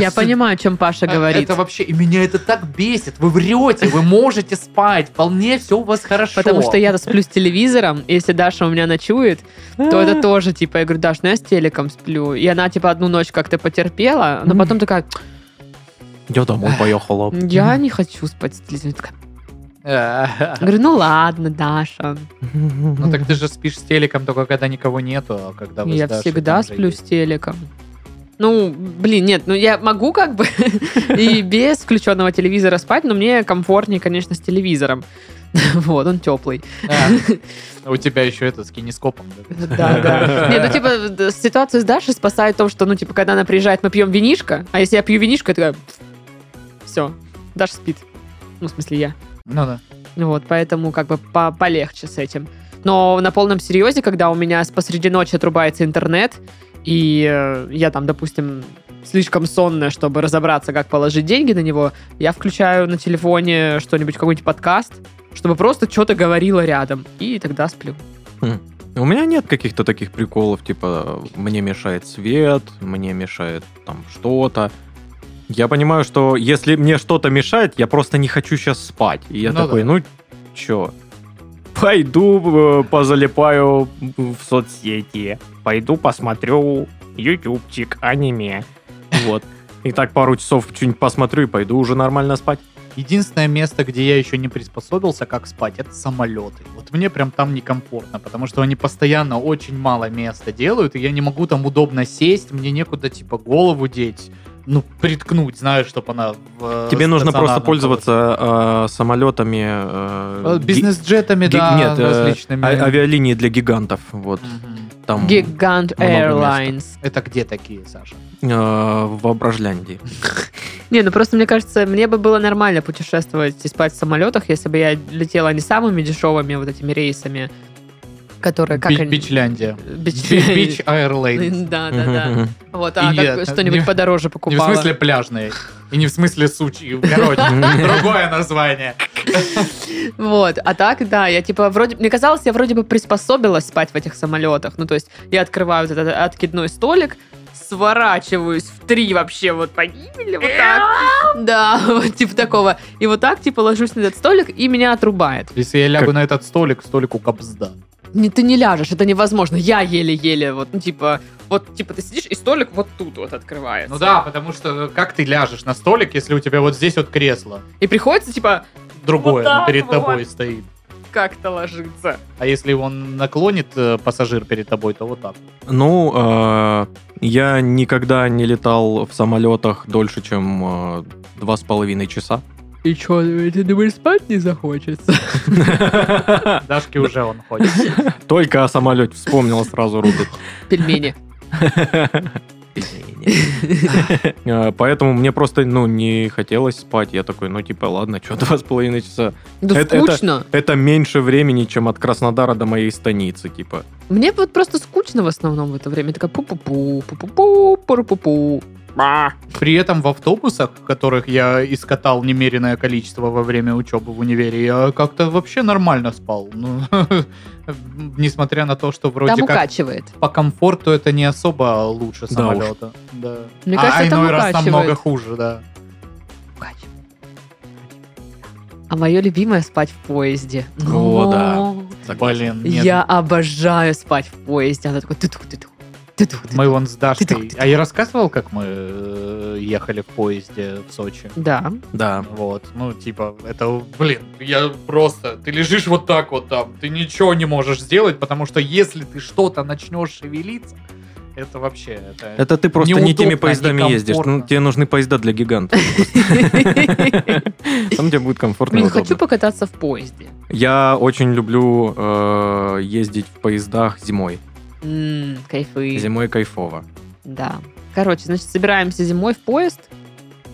Я понимаю, о чем Паша говорит. Это вообще... И меня это так бесит. Вы врете, вы можете спать. Вполне все у вас хорошо. Потому что я-то сплю с телевизором. Если Даша у меня ночует, то это тоже, я говорю, Даш, я с телеком сплю. И она, одну ночь как-то потерпела, но потом такая... Я домой поехала. Я не хочу спать с телевизором. Говорю, ладно, Даша. Так ты же спишь с телеком только когда никого нету, а когда вы с Дашей. Я всегда сплю с телеком. Я могу и без включенного телевизора спать, но мне комфортнее, конечно, с телевизором. Вот, он теплый. У тебя еще с кинескопом. Да. Нет, ситуацию с Дашей спасает то, что, когда она приезжает, мы пьем винишко, а если я пью винишко, я такая... Все, Даша спит. В смысле, я. Вот, поэтому полегче с этим. Но на полном серьезе, когда у меня посреди ночи отрубается интернет, и я допустим, слишком сонная, чтобы разобраться, как положить деньги на него, я включаю на телефоне какой-нибудь подкаст, чтобы просто что-то говорило рядом, и тогда сплю. У меня нет каких-то таких приколов, мне мешает свет, мне мешает что-то. Я понимаю, что если мне что-то мешает, я просто не хочу сейчас спать. И я чё? Пойду позалипаю в соцсети. Пойду посмотрю ютубчик, аниме. Вот. И так пару часов что-нибудь посмотрю и пойду уже нормально спать. Единственное место, где я еще не приспособился, как спать, это самолеты. Вот мне прям там некомфортно, потому что они постоянно очень мало места делают, и я не могу там удобно сесть, мне некуда голову деть. Приткнуть, знаешь, чтобы она... Тебе нужно просто пользоваться самолетами... бизнес-джетами, различными. Авиалинии для гигантов, вот. Там Гигант Airlines. Это где такие, Саша? В Воображляндии. Просто, мне кажется, мне бы было нормально путешествовать и спать в самолетах, если бы я летела не самыми дешевыми вот этими рейсами, которые... Бичляндия. Бич Airlines. Да. Вот, что-нибудь подороже покупала. Не в смысле пляжные, и не в смысле Сочи, короче, другое название. Вот, а так, да, я вроде... Мне казалось, я вроде бы приспособилась спать в этих самолетах. Я открываю этот откидной столик, сворачиваюсь в три вообще вот погибели, вот так. Да, вот типа такого. И вот так типа ложусь на этот столик, и меня отрубает. Если я лягу на этот столик, столику кобзда. Ты не ляжешь, это невозможно. Я еле-еле вот, ну, типа... Вот, типа, ты сидишь, и столик вот тут вот открывается. Ну да, потому что как ты ляжешь на столик, если у тебя вот здесь вот кресло? И приходится, типа... Другое вот так, перед вот тобой стоит. Как-то ложится. А если он наклонит пассажир перед тобой, то вот так. Ну, я никогда не летал в самолетах дольше, чем 2,5 часа. И чё, ты думаешь, спать не захочется? Дашке уже он ходит. Только о самолете вспомнила, сразу рубит. Пельмени. Поэтому мне просто, ну, не хотелось спать. Я такой, ну, типа, ладно, что, 2,5 часа. Да скучно. Это меньше времени, чем от Краснодара до моей станицы, типа. Мне вот просто скучно в основном в это время. Такая пу-пу-пу, пу-пу-пу, пу-пу-пу. При этом в автобусах, которых я искатал немереное количество во время учебы в универе, я как-то вообще нормально спал. Ну, несмотря на то, что вроде там как укачивает. По комфорту это не особо лучше самолета. Да. Мне кажется, а иной раз намного хуже, да. Укачивает. А мое любимое — спать в поезде. О, да. Блин, нет. Я обожаю спать в поезде. Она такой ту-тук-ту-тук. Мы вон с Дашкой... А я рассказывал, как мы ехали в поезде в Сочи? Да. Да. Вот. Ну, типа, это, блин, я просто... Ты лежишь вот так вот там, ты ничего не можешь сделать, потому что если ты что-то начнешь шевелиться, это вообще... Это ты просто неудобно, не теми поездами ездишь. Ну, тебе нужны поезда для гигантов. Там тебе будет комфортно. Блин, хочу покататься в поезде. Я очень люблю ездить в поездах зимой. Кайфы. Зимой кайфово. Да. Короче, значит, собираемся зимой в поезд.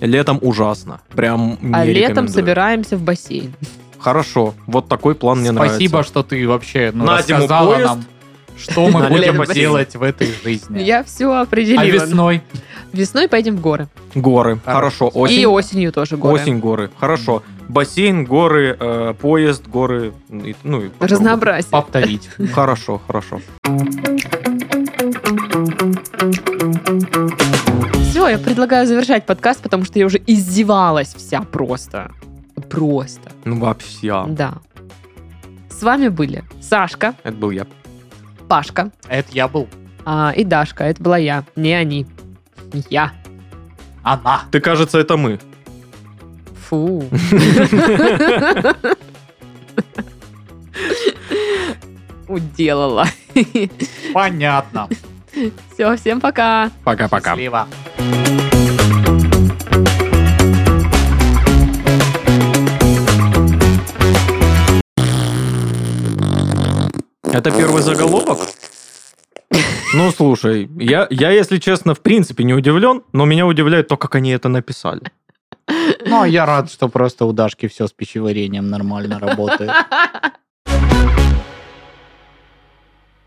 Летом ужасно. Прям не рекомендую. Летом собираемся в бассейн. Хорошо. Вот такой план мне нравится. Спасибо, что ты вообще рассказала нам, что мы будем делать в этой жизни. Я все определила. А весной? Весной поедем в горы. Горы. Хорошо. И осенью тоже горы. Осень, горы. Хорошо. Бассейн, горы, поезд, горы. Ну, разнообразие. Повторить. Хорошо, хорошо. Все, я предлагаю завершать подкаст, потому что я уже издевалась вся просто. Просто. Ну, вообще. Да. С вами были Сашка. Это был я. Пашка. Это я был. И Дашка. Это была я. Не они. Я. Она. Ты, кажется, это мы. Фу. Уделала. Понятно. Все, всем пока. Пока-пока. Счастливо. Это первый заголовок? Ну, слушай, я, если честно, в принципе не удивлен, но меня удивляет то, как они это написали. Ну, а я рад, что просто у Дашки все с пищеварением нормально работает.